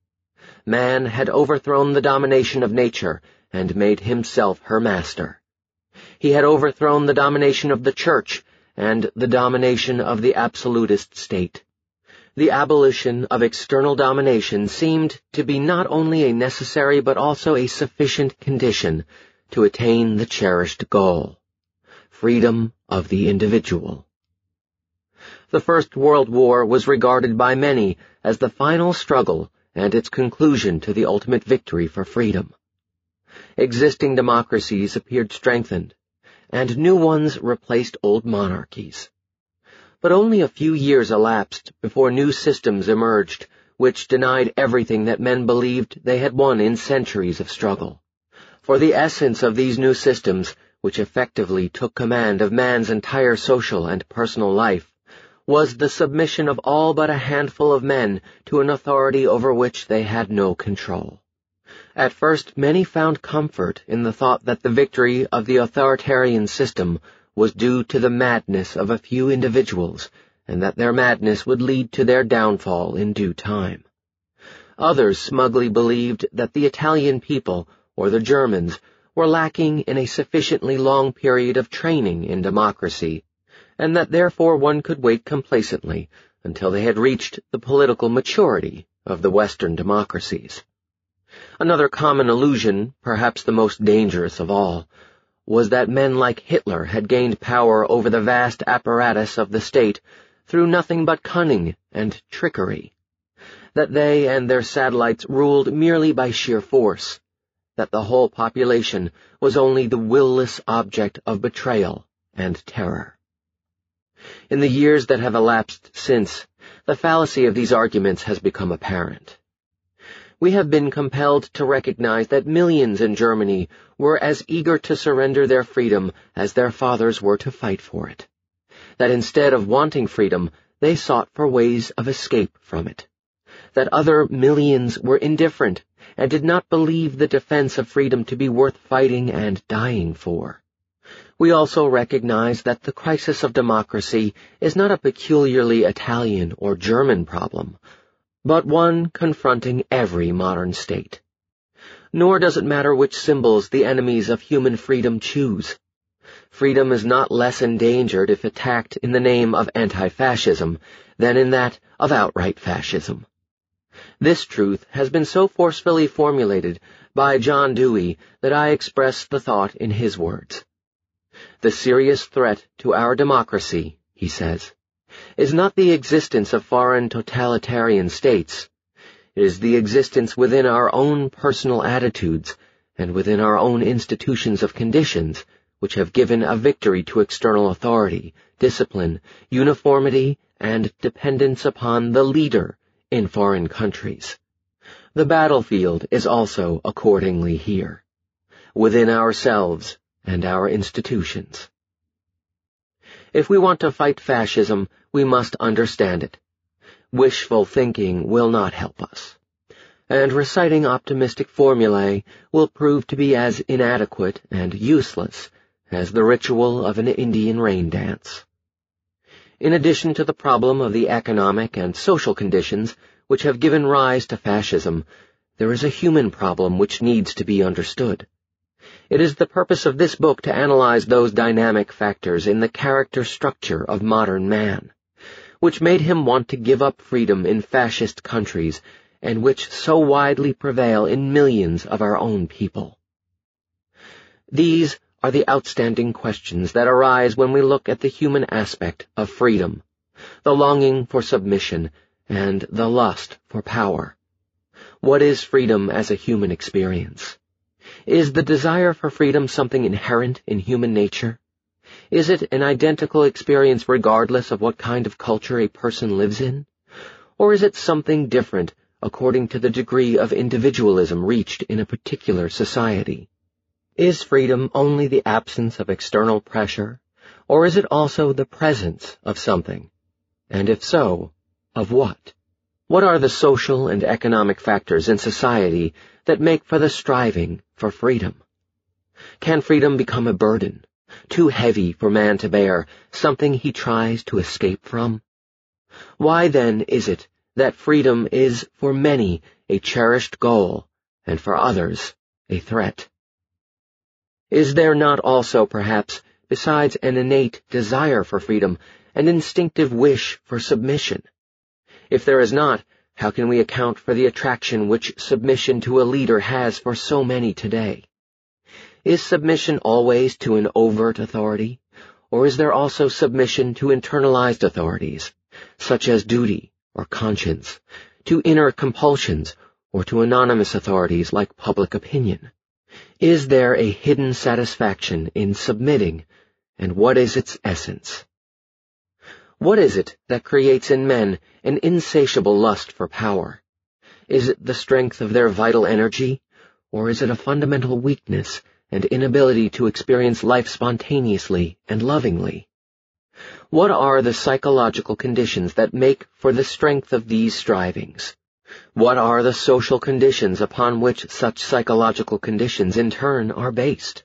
Man had overthrown the domination of nature and made himself her master. He had overthrown the domination of the Church and the domination of the absolutist state. The abolition of external domination seemed to be not only a necessary but also a sufficient condition to attain the cherished goal, freedom of the individual. The First World War was regarded by many as the final struggle and its conclusion to the ultimate victory for freedom. Existing democracies appeared strengthened, and new ones replaced old monarchies. But only a few years elapsed before new systems emerged, which denied everything that men believed they had won in centuries of struggle. For the essence of these new systems, which effectively took command of man's entire social and personal life, was the submission of all but a handful of men to an authority over which they had no control. At first, many found comfort in the thought that the victory of the authoritarian system was due to the madness of a few individuals, and that their madness would lead to their downfall in due time. Others smugly believed that the Italian people, or the Germans, were lacking in a sufficiently long period of training in democracy, and that therefore one could wait complacently until they had reached the political maturity of the Western democracies. Another common illusion, perhaps the most dangerous of all, was that men like Hitler had gained power over the vast apparatus of the state through nothing but cunning and trickery, that they and their satellites ruled merely by sheer force, that the whole population was only the willless object of betrayal and terror. In the years that have elapsed since, the fallacy of these arguments has become apparent. We have been compelled to recognize that millions in Germany were as eager to surrender their freedom as their fathers were to fight for it, that instead of wanting freedom, they sought for ways of escape from it, that other millions were indifferent and did not believe the defense of freedom to be worth fighting and dying for. We also recognize that the crisis of democracy is not a peculiarly Italian or German problem, but one confronting every modern state. Nor does it matter which symbols the enemies of human freedom choose. Freedom is not less endangered if attacked in the name of anti-fascism than in that of outright fascism. This truth has been so forcefully formulated by John Dewey that I express the thought in his words. "The serious threat to our democracy," he says, "is not the existence of foreign totalitarian states. It is the existence within our own personal attitudes and within our own institutions of conditions which have given a victory to external authority, discipline, uniformity, and dependence upon the leader in foreign countries. The battlefield is also accordingly here, within ourselves and our institutions." If we want to fight fascism, we must understand it. Wishful thinking will not help us, and reciting optimistic formulae will prove to be as inadequate and useless as the ritual of an Indian rain dance. In addition to the problem of the economic and social conditions which have given rise to fascism, there is a human problem which needs to be understood. It is the purpose of this book to analyze those dynamic factors in the character structure of modern man, which made him want to give up freedom in fascist countries, and which so widely prevail in millions of our own people. These are the outstanding questions that arise when we look at the human aspect of freedom, the longing for submission, and the lust for power. What is freedom as a human experience? Is the desire for freedom something inherent in human nature? Is it an identical experience regardless of what kind of culture a person lives in? Or is it something different according to the degree of individualism reached in a particular society? Is freedom only the absence of external pressure, or is it also the presence of something? And if so, of what? What are the social and economic factors in society that make for the striving for freedom? Can freedom become a burden, too heavy for man to bear, something he tries to escape from? Why then is it that freedom is for many a cherished goal and for others a threat? Is there not also, perhaps, besides an innate desire for freedom, an instinctive wish for submission? If there is not, how can we account for the attraction which submission to a leader has for so many today? Is submission always to an overt authority, or is there also submission to internalized authorities, such as duty or conscience, to inner compulsions, or to anonymous authorities like public opinion? Is there a hidden satisfaction in submitting, and what is its essence? What is it that creates in men an insatiable lust for power? Is it the strength of their vital energy, or is it a fundamental weakness and inability to experience life spontaneously and lovingly? What are the psychological conditions that make for the strength of these strivings? What are the social conditions upon which such psychological conditions in turn are based?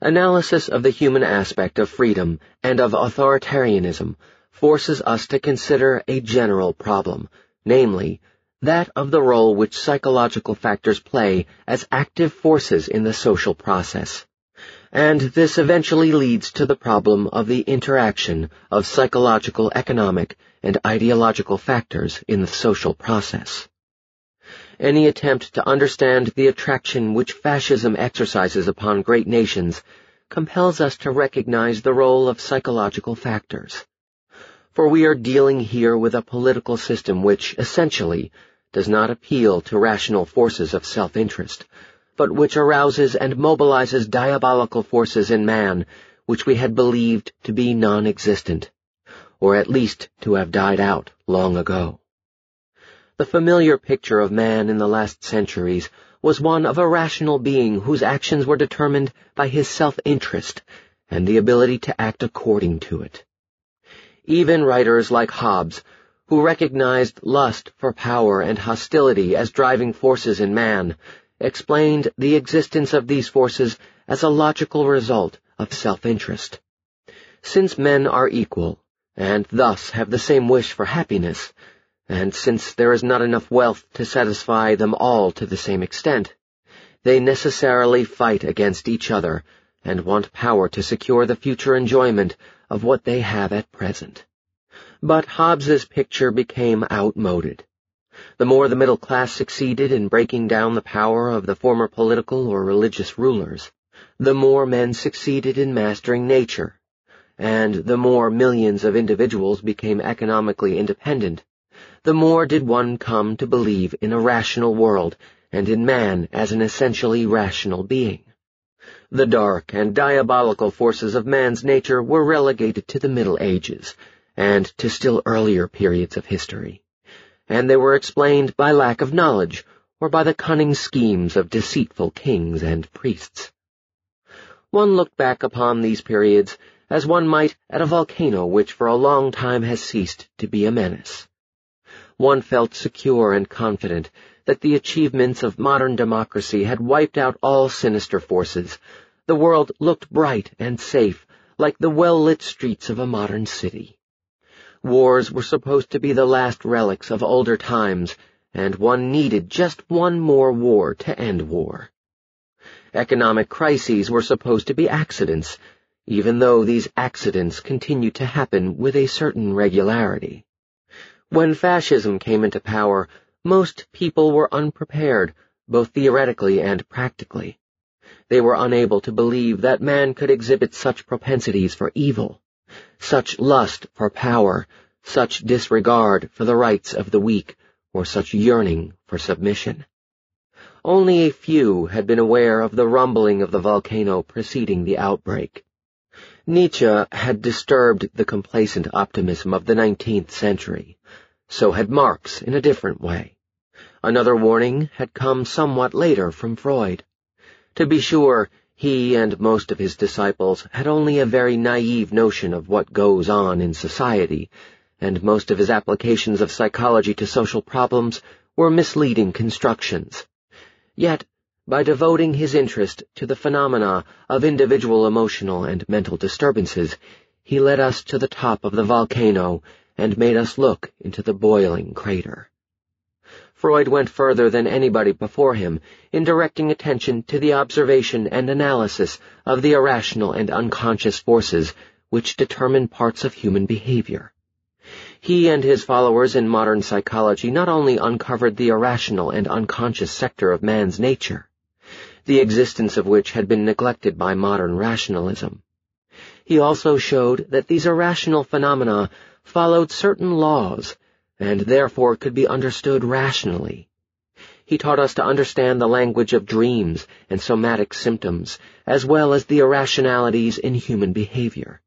Analysis of the human aspect of freedom and of authoritarianism forces us to consider a general problem, namely, that of the role which psychological factors play as active forces in the social process. And this eventually leads to the problem of the interaction of psychological, economic, and ideological factors in the social process. Any attempt to understand the attraction which fascism exercises upon great nations compels us to recognize the role of psychological factors. For we are dealing here with a political system which, essentially, does not appeal to rational forces of self-interest, but which arouses and mobilizes diabolical forces in man which we had believed to be non-existent, or at least to have died out long ago. The familiar picture of man in the last centuries was one of a rational being whose actions were determined by his self-interest and the ability to act according to it. Even writers like Hobbes, who recognized lust for power and hostility as driving forces in man, explained the existence of these forces as a logical result of self-interest. Since men are equal, and thus have the same wish for happiness, and since there is not enough wealth to satisfy them all to the same extent, they necessarily fight against each other and want power to secure the future enjoyment of what they have at present. But Hobbes's picture became outmoded. The more the middle class succeeded in breaking down the power of the former political or religious rulers, the more men succeeded in mastering nature, and the more millions of individuals became economically independent, the more did one come to believe in a rational world and in man as an essentially rational being. The dark and diabolical forces of man's nature were relegated to the Middle Ages and to still earlier periods of history, and they were explained by lack of knowledge or by the cunning schemes of deceitful kings and priests. One looked back upon these periods as one might at a volcano which for a long time has ceased to be a menace. One felt secure and confident that the achievements of modern democracy had wiped out all sinister forces. The world looked bright and safe, like the well-lit streets of a modern city. Wars were supposed to be the last relics of older times, and one needed just one more war to end war. Economic crises were supposed to be accidents, even though these accidents continued to happen with a certain regularity. When fascism came into power, most people were unprepared, both theoretically and practically. They were unable to believe that man could exhibit such propensities for evil, such lust for power, such disregard for the rights of the weak, or such yearning for submission. Only a few had been aware of the rumbling of the volcano preceding the outbreak. Nietzsche had disturbed the complacent optimism of the nineteenth century. So had Marx in a different way. Another warning had come somewhat later from Freud. To be sure, he and most of his disciples had only a very naive notion of what goes on in society, and most of his applications of psychology to social problems were misleading constructions. Yet, by devoting his interest to the phenomena of individual emotional and mental disturbances, he led us to the top of the volcano and made us look into the boiling crater. Freud went further than anybody before him in directing attention to the observation and analysis of the irrational and unconscious forces which determine parts of human behavior. He and his followers in modern psychology not only uncovered the irrational and unconscious sector of man's nature, the existence of which had been neglected by modern rationalism. He also showed that these irrational phenomena followed certain laws and therefore could be understood rationally. He taught us to understand the language of dreams and somatic symptoms, as well as the irrationalities in human behavior.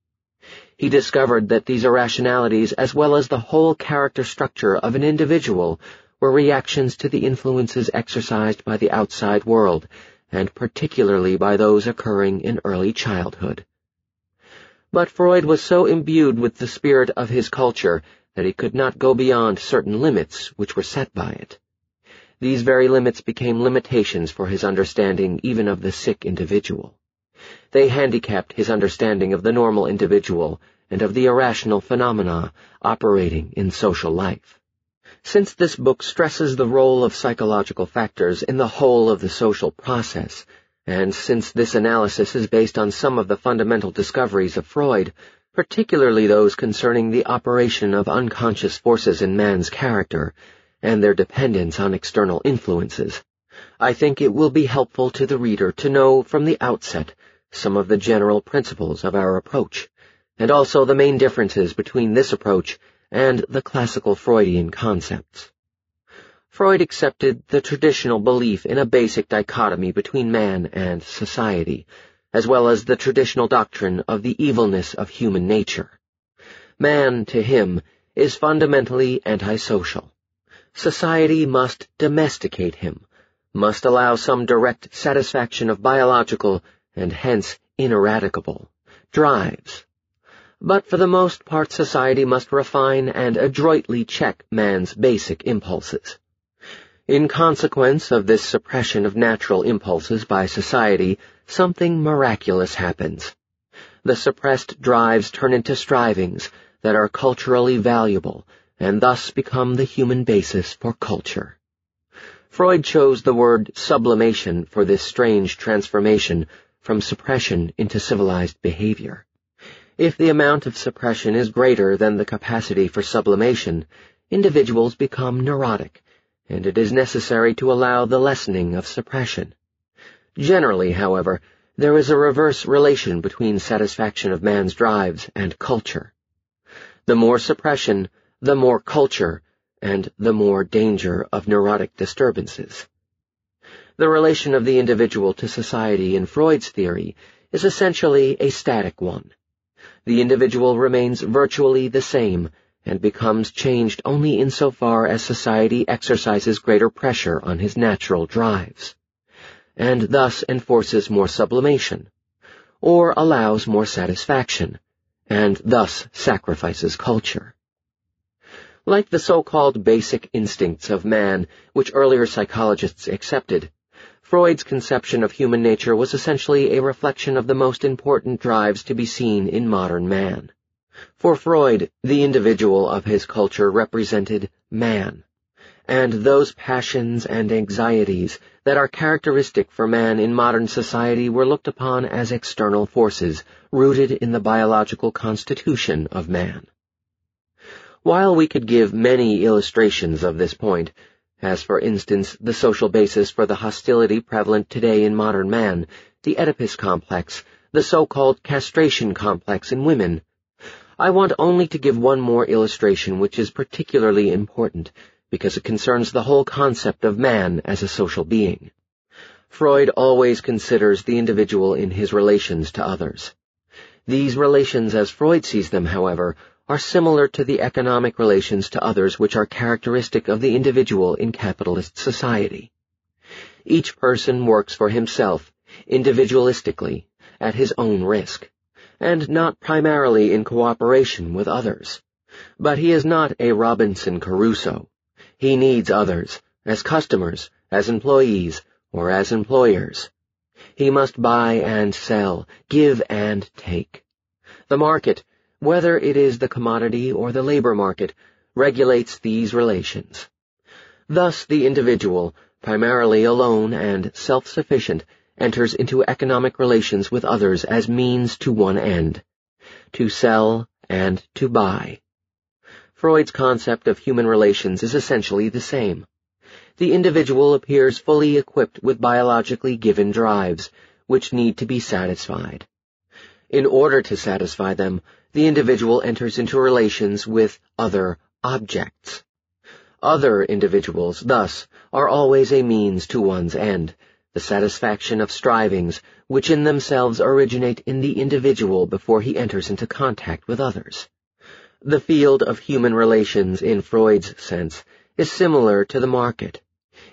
He discovered that these irrationalities, as well as the whole character structure of an individual, were reactions to the influences exercised by the outside world, and particularly by those occurring in early childhood. But Freud was so imbued with the spirit of his culture that he could not go beyond certain limits which were set by it. These very limits became limitations for his understanding even of the sick individual. They handicapped his understanding of the normal individual and of the irrational phenomena operating in social life. Since this book stresses the role of psychological factors in the whole of the social process, and since this analysis is based on some of the fundamental discoveries of Freud, particularly those concerning the operation of unconscious forces in man's character and their dependence on external influences, I think it will be helpful to the reader to know from the outset some of the general principles of our approach, and also the main differences between this approach and the classical Freudian concepts. Freud accepted the traditional belief in a basic dichotomy between man and society, as well as the traditional doctrine of the evilness of human nature. Man, to him, is fundamentally antisocial. Society must domesticate him, must allow some direct satisfaction of biological, and hence ineradicable, drives. But for the most part society must refine and adroitly check man's basic impulses. In consequence of this suppression of natural impulses by society, something miraculous happens. The suppressed drives turn into strivings that are culturally valuable and thus become the human basis for culture. Freud chose the word sublimation for this strange transformation from suppression into civilized behavior. If the amount of suppression is greater than the capacity for sublimation, individuals become neurotic, and it is necessary to allow the lessening of suppression. Generally, however, there is a reverse relation between satisfaction of man's drives and culture. The more suppression, the more culture, and the more danger of neurotic disturbances. The relation of the individual to society in Freud's theory is essentially a static one. The individual remains virtually the same, and becomes changed only insofar as society exercises greater pressure on his natural drives, and thus enforces more sublimation, or allows more satisfaction, and thus sacrifices culture. Like the so-called basic instincts of man, which earlier psychologists accepted, Freud's conception of human nature was essentially a reflection of the most important drives to be seen in modern man. For Freud, the individual of his culture represented man, and those passions and anxieties that are characteristic for man in modern society were looked upon as external forces rooted in the biological constitution of man. While we could give many illustrations of this point, as for instance the social basis for the hostility prevalent today in modern man, the Oedipus complex, the so-called castration complex in women, I want only to give one more illustration which is particularly important because it concerns the whole concept of man as a social being. Freud always considers the individual in his relations to others. These relations as Freud sees them, however, are similar to the economic relations to others which are characteristic of the individual in capitalist society. Each person works for himself, individualistically, at his own risk, and not primarily in cooperation with others. But he is not a Robinson Crusoe. He needs others, as customers, as employees, or as employers. He must buy and sell, give and take. The market, whether it is the commodity or the labor market, regulates these relations. Thus the individual, primarily alone and self-sufficient, enters into economic relations with others as means to one end, to sell and to buy. Freud's concept of human relations is essentially the same. The individual appears fully equipped with biologically given drives, which need to be satisfied. In order to satisfy them, the individual enters into relations with other objects. Other individuals, thus, are always a means to one's end, the satisfaction of strivings which in themselves originate in the individual before he enters into contact with others. The field of human relations, in Freud's sense, is similar to the market.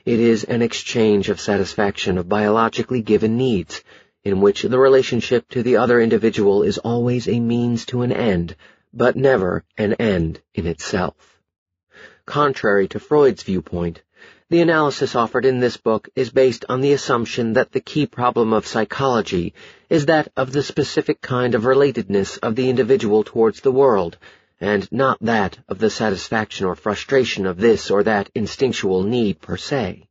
It is an exchange of satisfaction of biologically given needs, in which the relationship to the other individual is always a means to an end, but never an end in itself. Contrary to Freud's viewpoint, the analysis offered in this book is based on the assumption that the key problem of psychology is that of the specific kind of relatedness of the individual towards the world, and not that of the satisfaction or frustration of this or that instinctual need per se.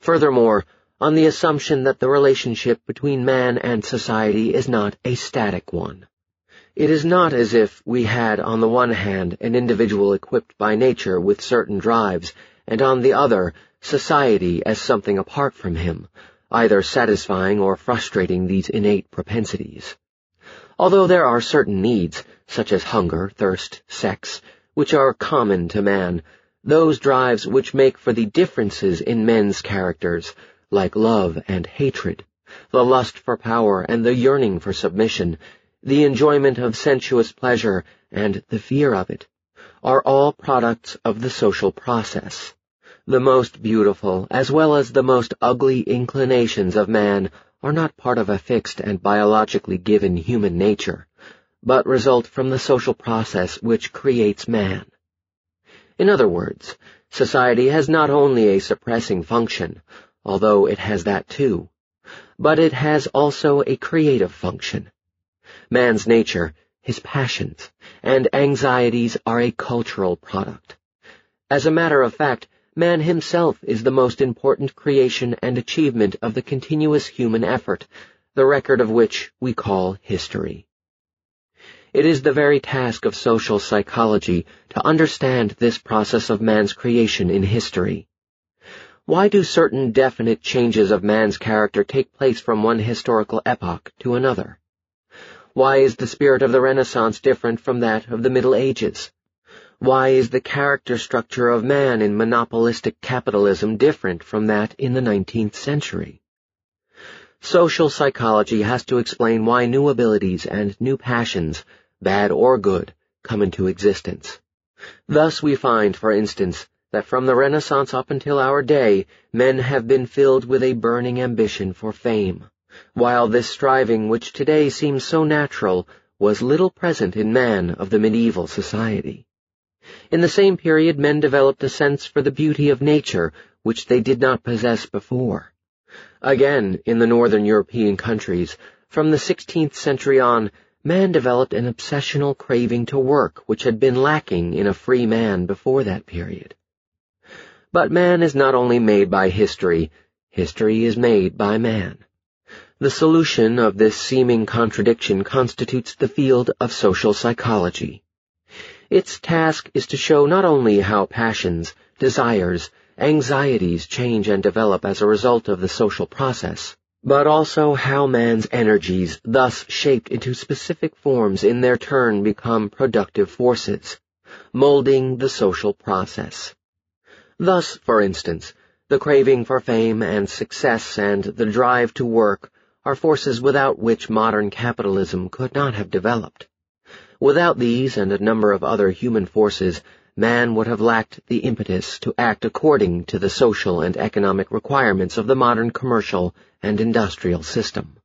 Furthermore, on the assumption that the relationship between man and society is not a static one. It is not as if we had, on the one hand, an individual equipped by nature with certain drives, and on the other, society as something apart from him, either satisfying or frustrating these innate propensities. Although there are certain needs, such as hunger, thirst, sex, which are common to man, those drives which make for the differences in men's characters, like love and hatred, the lust for power and the yearning for submission, the enjoyment of sensuous pleasure and the fear of it, are all products of the social process. The most beautiful, as well as the most ugly inclinations of man, are not part of a fixed and biologically given human nature, but result from the social process which creates man. In other words, society has not only a suppressing function, although it has that too, but it has also a creative function. Man's nature, his passions, and anxieties are a cultural product. As a matter of fact, man himself is the most important creation and achievement of the continuous human effort, the record of which we call history. It is the very task of social psychology to understand this process of man's creation in history. Why do certain definite changes of man's character take place from one historical epoch to another? Why is the spirit of the Renaissance different from that of the Middle Ages? Why is the character structure of man in monopolistic capitalism different from that in the nineteenth century? Social psychology has to explain why new abilities and new passions, bad or good, come into existence. Thus we find, for instance, that from the Renaissance up until our day, men have been filled with a burning ambition for fame, while this striving, which today seems so natural, was little present in man of the medieval society. In the same period, men developed a sense for the beauty of nature, which they did not possess before. Again, in the northern European countries, from the sixteenth century on, man developed an obsessional craving to work, which had been lacking in a free man before that period. But man is not only made by history, history is made by man. The solution of this seeming contradiction constitutes the field of social psychology. Its task is to show not only how passions, desires, anxieties change and develop as a result of the social process, but also how man's energies, thus shaped into specific forms, in their turn become productive forces, molding the social process. Thus, for instance, the craving for fame and success and the drive to work are forces without which modern capitalism could not have developed. Without these and a number of other human forces, man would have lacked the impetus to act according to the social and economic requirements of the modern commercial and industrial system.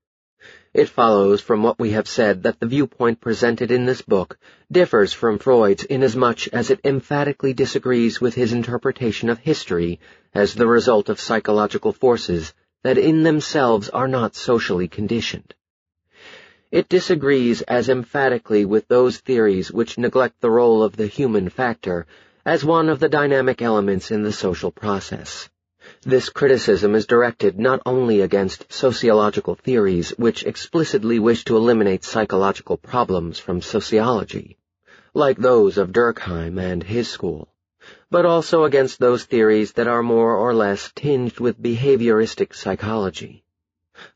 It follows from what we have said that the viewpoint presented in this book differs from Freud's inasmuch as it emphatically disagrees with his interpretation of history as the result of psychological forces that in themselves are not socially conditioned. It disagrees as emphatically with those theories which neglect the role of the human factor as one of the dynamic elements in the social process. This criticism is directed not only against sociological theories which explicitly wish to eliminate psychological problems from sociology, like those of Durkheim and his school, but also against those theories that are more or less tinged with behavioristic psychology.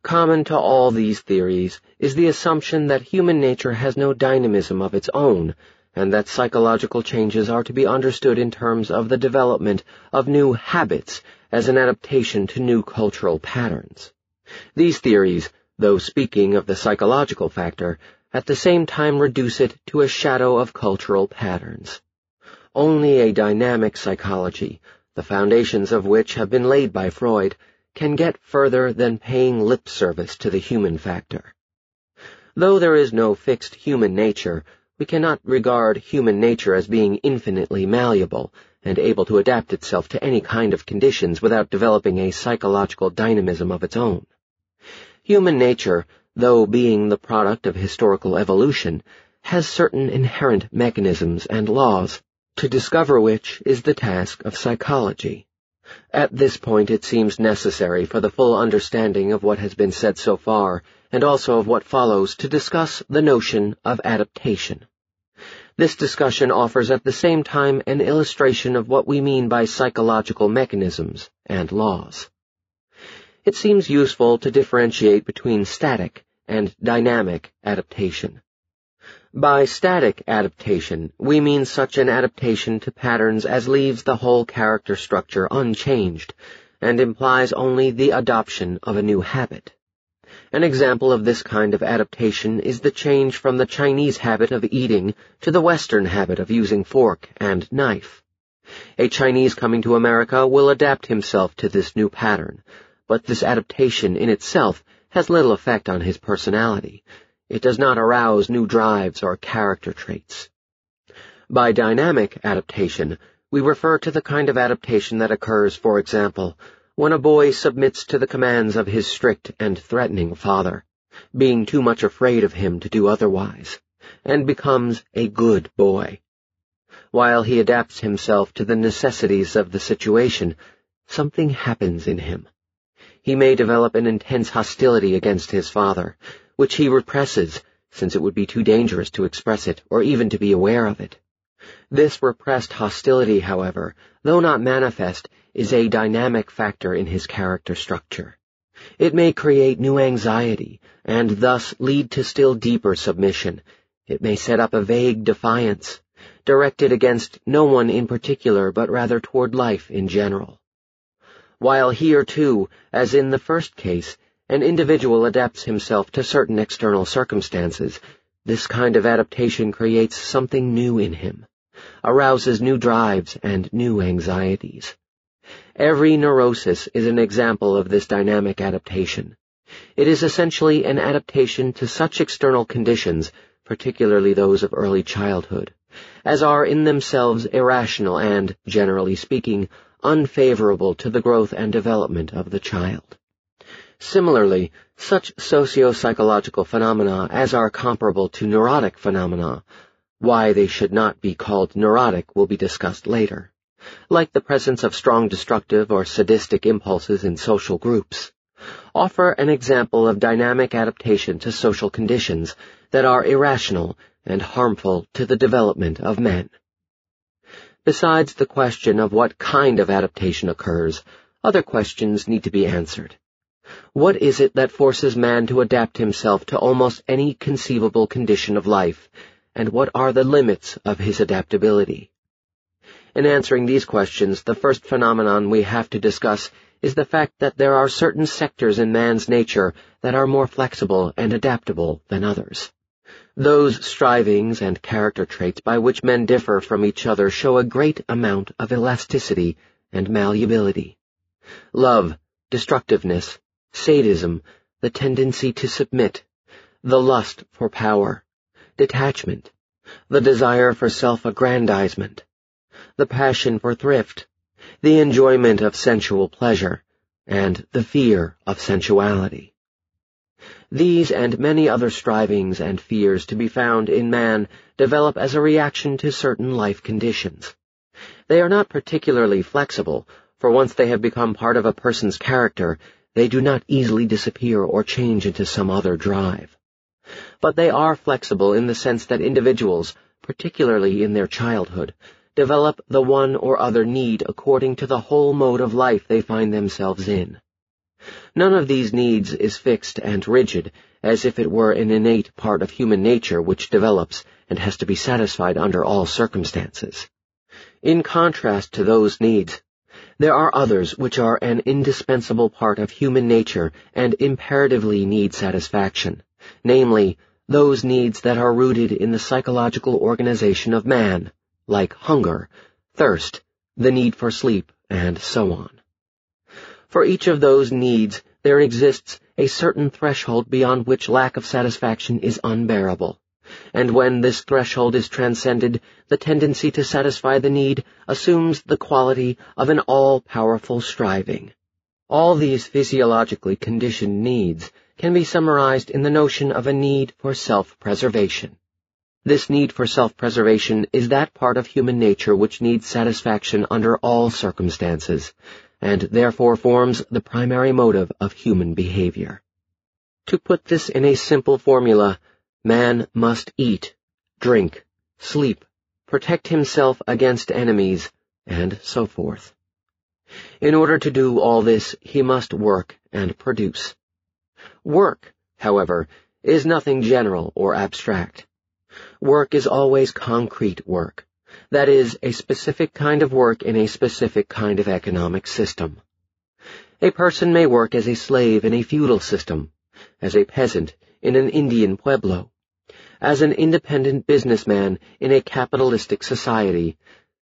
Common to all these theories is the assumption that human nature has no dynamism of its own, and that psychological changes are to be understood in terms of the development of new habits as an adaptation to new cultural patterns. These theories, though speaking of the psychological factor, at the same time reduce it to a shadow of cultural patterns. Only a dynamic psychology, the foundations of which have been laid by Freud, can get further than paying lip service to the human factor. Though there is no fixed human nature, we cannot regard human nature as being infinitely malleable and able to adapt itself to any kind of conditions without developing a psychological dynamism of its own. Human nature, though being the product of historical evolution, has certain inherent mechanisms and laws, to discover which is the task of psychology. At this point it seems necessary for the full understanding of what has been said so far and also of what follows to discuss the notion of adaptation. This discussion offers at the same time an illustration of what we mean by psychological mechanisms and laws. It seems useful to differentiate between static and dynamic adaptation. By static adaptation, we mean such an adaptation to patterns as leaves the whole character structure unchanged and implies only the adoption of a new habit. An example of this kind of adaptation is the change from the Chinese habit of eating to the Western habit of using fork and knife. A Chinese coming to America will adapt himself to this new pattern, but this adaptation in itself has little effect on his personality. It does not arouse new drives or character traits. By dynamic adaptation, we refer to the kind of adaptation that occurs, for example, when a boy submits to the commands of his strict and threatening father, being too much afraid of him to do otherwise, and becomes a good boy. While he adapts himself to the necessities of the situation, something happens in him. He may develop an intense hostility against his father, which he represses, since it would be too dangerous to express it or even to be aware of it. This repressed hostility, however, though not manifest, is a dynamic factor in his character structure. It may create new anxiety, and thus lead to still deeper submission. It may set up a vague defiance, directed against no one in particular but rather toward life in general. While here too, as in the first case, an individual adapts himself to certain external circumstances, this kind of adaptation creates something new in him, arouses new drives and new anxieties. Every neurosis is an example of this dynamic adaptation. It is essentially an adaptation to such external conditions, particularly those of early childhood, as are in themselves irrational and, generally speaking, unfavorable to the growth and development of the child. Similarly, such socio-psychological phenomena as are comparable to neurotic phenomena, why they should not be called neurotic will be discussed later, like the presence of strong destructive or sadistic impulses in social groups, offer an example of dynamic adaptation to social conditions that are irrational and harmful to the development of men. Besides the question of what kind of adaptation occurs, other questions need to be answered. What is it that forces man to adapt himself to almost any conceivable condition of life, and what are the limits of his adaptability? In answering these questions, the first phenomenon we have to discuss is the fact that there are certain sectors in man's nature that are more flexible and adaptable than others. Those strivings and character traits by which men differ from each other show a great amount of elasticity and malleability. Love, destructiveness, sadism, the tendency to submit, the lust for power, detachment, the desire for self-aggrandizement, the passion for thrift, the enjoyment of sensual pleasure, and the fear of sensuality. These and many other strivings and fears to be found in man develop as a reaction to certain life conditions. They are not particularly flexible, for once they have become part of a person's character, they do not easily disappear or change into some other drive. But they are flexible in the sense that individuals, particularly in their childhood, develop the one or other need according to the whole mode of life they find themselves in. None of these needs is fixed and rigid, as if it were an innate part of human nature which develops and has to be satisfied under all circumstances. In contrast to those needs, there are others which are an indispensable part of human nature and imperatively need satisfaction, namely, those needs that are rooted in the psychological organization of man, like hunger, thirst, the need for sleep, and so on. For each of those needs, there exists a certain threshold beyond which lack of satisfaction is unbearable, and when this threshold is transcended, the tendency to satisfy the need assumes the quality of an all-powerful striving. All these physiologically conditioned needs can be summarized in the notion of a need for self-preservation. This need for self-preservation is that part of human nature which needs satisfaction under all circumstances, and therefore forms the primary motive of human behavior. To put this in a simple formula, man must eat, drink, sleep, protect himself against enemies, and so forth. In order to do all this, he must work and produce. Work, however, is nothing general or abstract. Work is always concrete work. That is, a specific kind of work in a specific kind of economic system. A person may work as a slave in a feudal system, as a peasant in an Indian pueblo, as an independent businessman in a capitalistic society,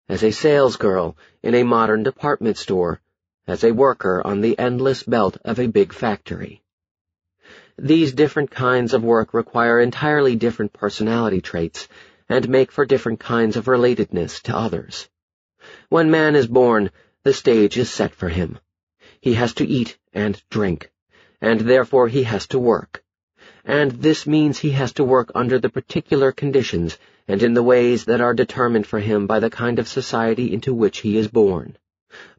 as a salesgirl in a modern department store, as a worker on the endless belt of a big factory. These different kinds of work require entirely different personality traits, and make for different kinds of relatedness to others. When man is born, the stage is set for him. He has to eat and drink, and therefore he has to work. And this means he has to work under the particular conditions and in the ways that are determined for him by the kind of society into which he is born.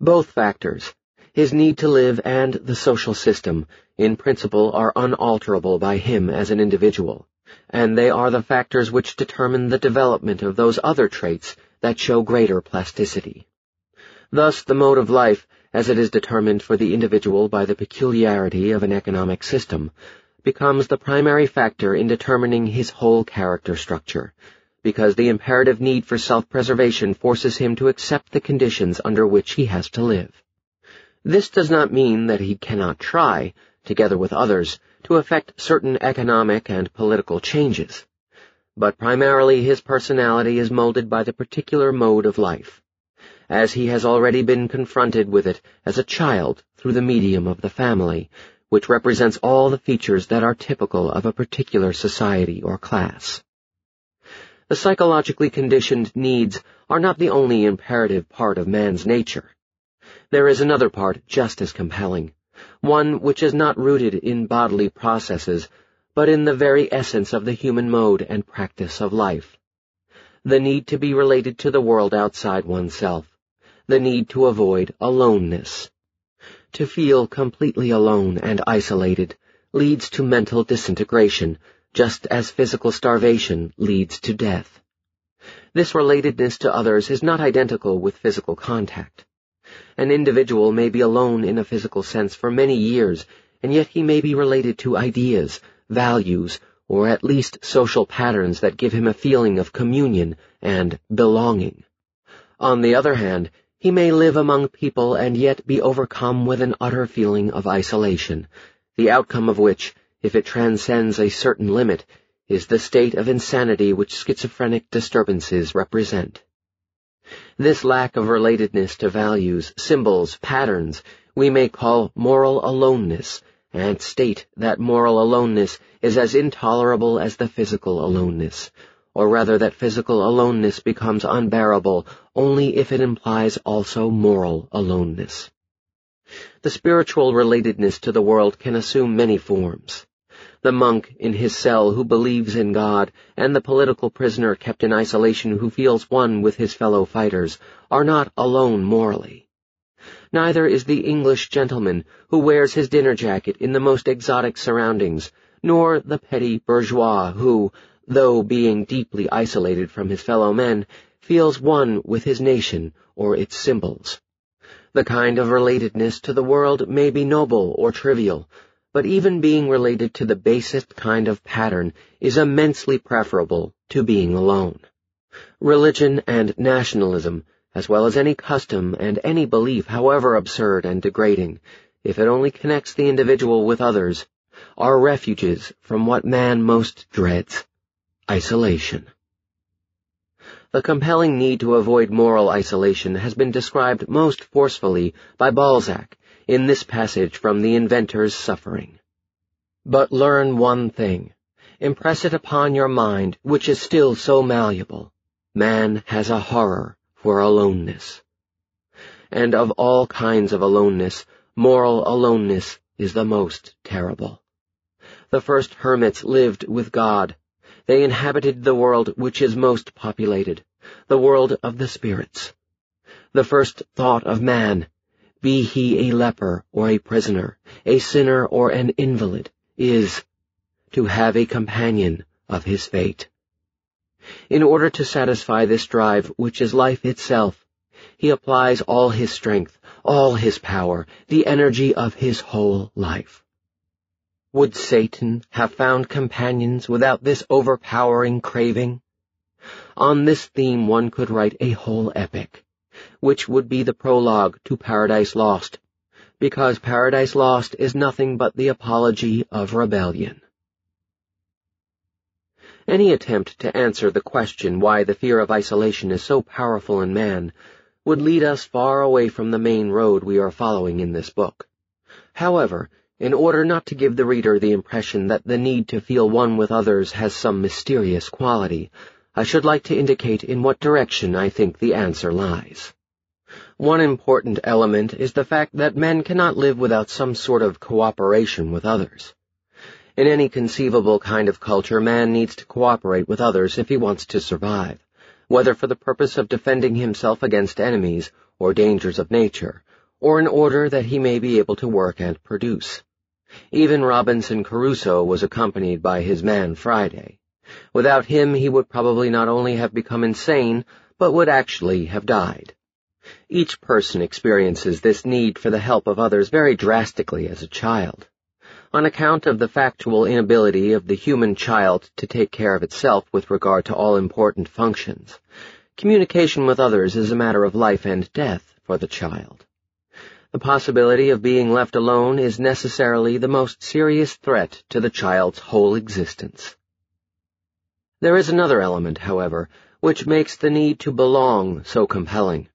Both factors, his need to live and the social system, in principle are unalterable by him as an individual, and they are the factors which determine the development of those other traits that show greater plasticity. Thus, the mode of life, as it is determined for the individual by the peculiarity of an economic system, becomes the primary factor in determining his whole character structure, because the imperative need for self-preservation forces him to accept the conditions under which he has to live. This does not mean that he cannot try, together with others, to effect certain economic and political changes, but primarily his personality is molded by the particular mode of life, as he has already been confronted with it as a child through the medium of the family, which represents all the features that are typical of a particular society or class. The psychologically conditioned needs are not the only imperative part of man's nature. There is another part just as compelling, one which is not rooted in bodily processes, but in the very essence of the human mode and practice of life. The need to be related to the world outside oneself, the need to avoid aloneness. To feel completely alone and isolated leads to mental disintegration, just as physical starvation leads to death. This relatedness to others is not identical with physical contact. An individual may be alone in a physical sense for many years, and yet he may be related to ideas, values, or at least social patterns that give him a feeling of communion and belonging. On the other hand, he may live among people and yet be overcome with an utter feeling of isolation, the outcome of which, if it transcends a certain limit, is the state of insanity which schizophrenic disturbances represent. This lack of relatedness to values, symbols, patterns, we may call moral aloneness, and state that moral aloneness is as intolerable as the physical aloneness, or rather that physical aloneness becomes unbearable only if it implies also moral aloneness. The spiritual relatedness to the world can assume many forms. The monk in his cell who believes in God and the political prisoner kept in isolation who feels one with his fellow fighters are not alone morally. Neither is the English gentleman who wears his dinner jacket in the most exotic surroundings, nor the petty bourgeois who, though being deeply isolated from his fellow men, feels one with his nation or its symbols. The kind of relatedness to the world may be noble or trivial, but even being related to the basest kind of pattern is immensely preferable to being alone. Religion and nationalism, as well as any custom and any belief, however absurd and degrading, if it only connects the individual with others, are refuges from what man most dreads: isolation. The compelling need to avoid moral isolation has been described most forcefully by Balzac in this passage from The Inventor's Suffering. But learn one thing, impress it upon your mind, which is still so malleable. Man has a horror for aloneness. And of all kinds of aloneness, moral aloneness is the most terrible. The first hermits lived with God. They inhabited the world which is most populated, the world of the spirits. The first thought of man, be he a leper or a prisoner, a sinner or an invalid, is to have a companion of his fate. In order to satisfy this drive, which is life itself, he applies all his strength, all his power, the energy of his whole life. Would Satan have found companions without this overpowering craving? On this theme one could write a whole epic, which would be the prologue to Paradise Lost, because Paradise Lost is nothing but the apology of rebellion. Any attempt to answer the question why the fear of isolation is so powerful in man would lead us far away from the main road we are following in this book. However, in order not to give the reader the impression that the need to feel one with others has some mysterious quality, I should like to indicate in what direction I think the answer lies. One important element is the fact that men cannot live without some sort of cooperation with others. In any conceivable kind of culture, man needs to cooperate with others if he wants to survive, whether for the purpose of defending himself against enemies or dangers of nature, or in order that he may be able to work and produce. Even Robinson Crusoe was accompanied by his man Friday. Without him he would probably not only have become insane, but would actually have died. Each person experiences this need for the help of others very drastically as a child. On account of the factual inability of the human child to take care of itself with regard to all important functions, communication with others is a matter of life and death for the child. The possibility of being left alone is necessarily the most serious threat to the child's whole existence. There is another element, however, which makes the need to belong so compelling.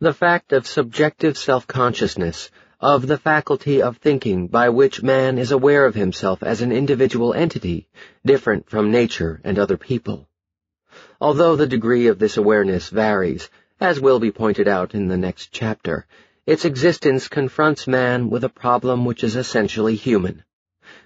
The fact of subjective self-consciousness, of the faculty of thinking by which man is aware of himself as an individual entity, different from nature and other people. Although the degree of this awareness varies, as will be pointed out in the next chapter, its existence confronts man with a problem which is essentially human.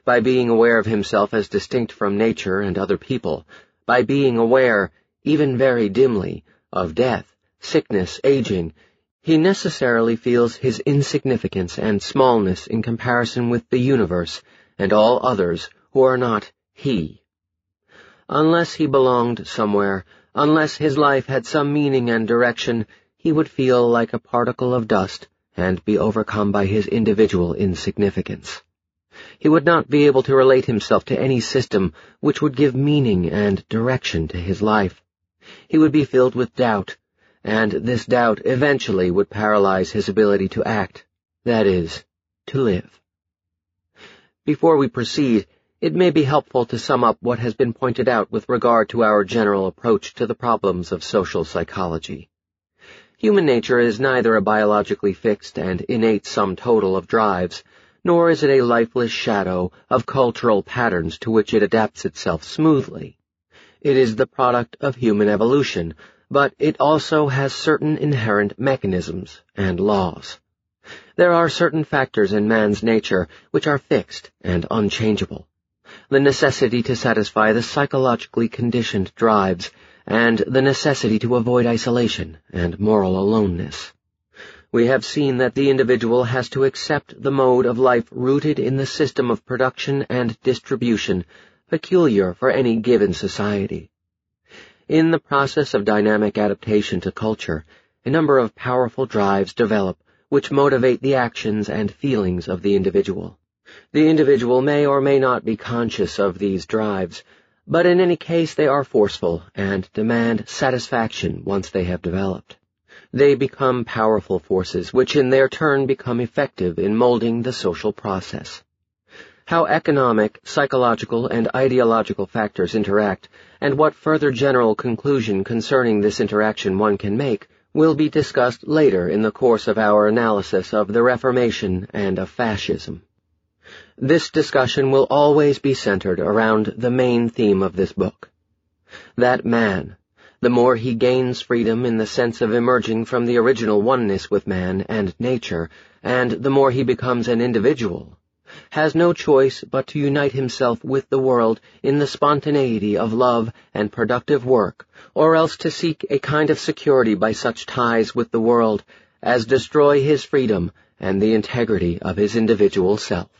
By being aware of himself as distinct from nature and other people, by being aware, even very dimly, of death, sickness, aging, he necessarily feels his insignificance and smallness in comparison with the universe and all others who are not he. Unless he belonged somewhere, unless his life had some meaning and direction, he would feel like a particle of dust and be overcome by his individual insignificance. He would not be able to relate himself to any system which would give meaning and direction to his life. He would be filled with doubt, and this doubt eventually would paralyze his ability to act, that is, to live. Before we proceed, it may be helpful to sum up what has been pointed out with regard to our general approach to the problems of social psychology. Human nature is neither a biologically fixed and innate sum total of drives, nor is it a lifeless shadow of cultural patterns to which it adapts itself smoothly. It is the product of human evolution, but it also has certain inherent mechanisms and laws. There are certain factors in man's nature which are fixed and unchangeable. The necessity to satisfy the psychologically conditioned drives, and the necessity to avoid isolation and moral aloneness. We have seen that the individual has to accept the mode of life rooted in the system of production and distribution peculiar for any given society. In the process of dynamic adaptation to culture, a number of powerful drives develop which motivate the actions and feelings of the individual. The individual may or may not be conscious of these drives, but in any case they are forceful and demand satisfaction once they have developed. They become powerful forces which in their turn become effective in molding the social process. How economic, psychological, and ideological factors interact, and what further general conclusion concerning this interaction one can make, will be discussed later in the course of our analysis of the Reformation and of Fascism. This discussion will always be centered around the main theme of this book. That man, the more he gains freedom in the sense of emerging from the original oneness with man and nature, and the more he becomes an individual, has no choice but to unite himself with the world in the spontaneity of love and productive work, or else to seek a kind of security by such ties with the world as destroy his freedom and the integrity of his individual self.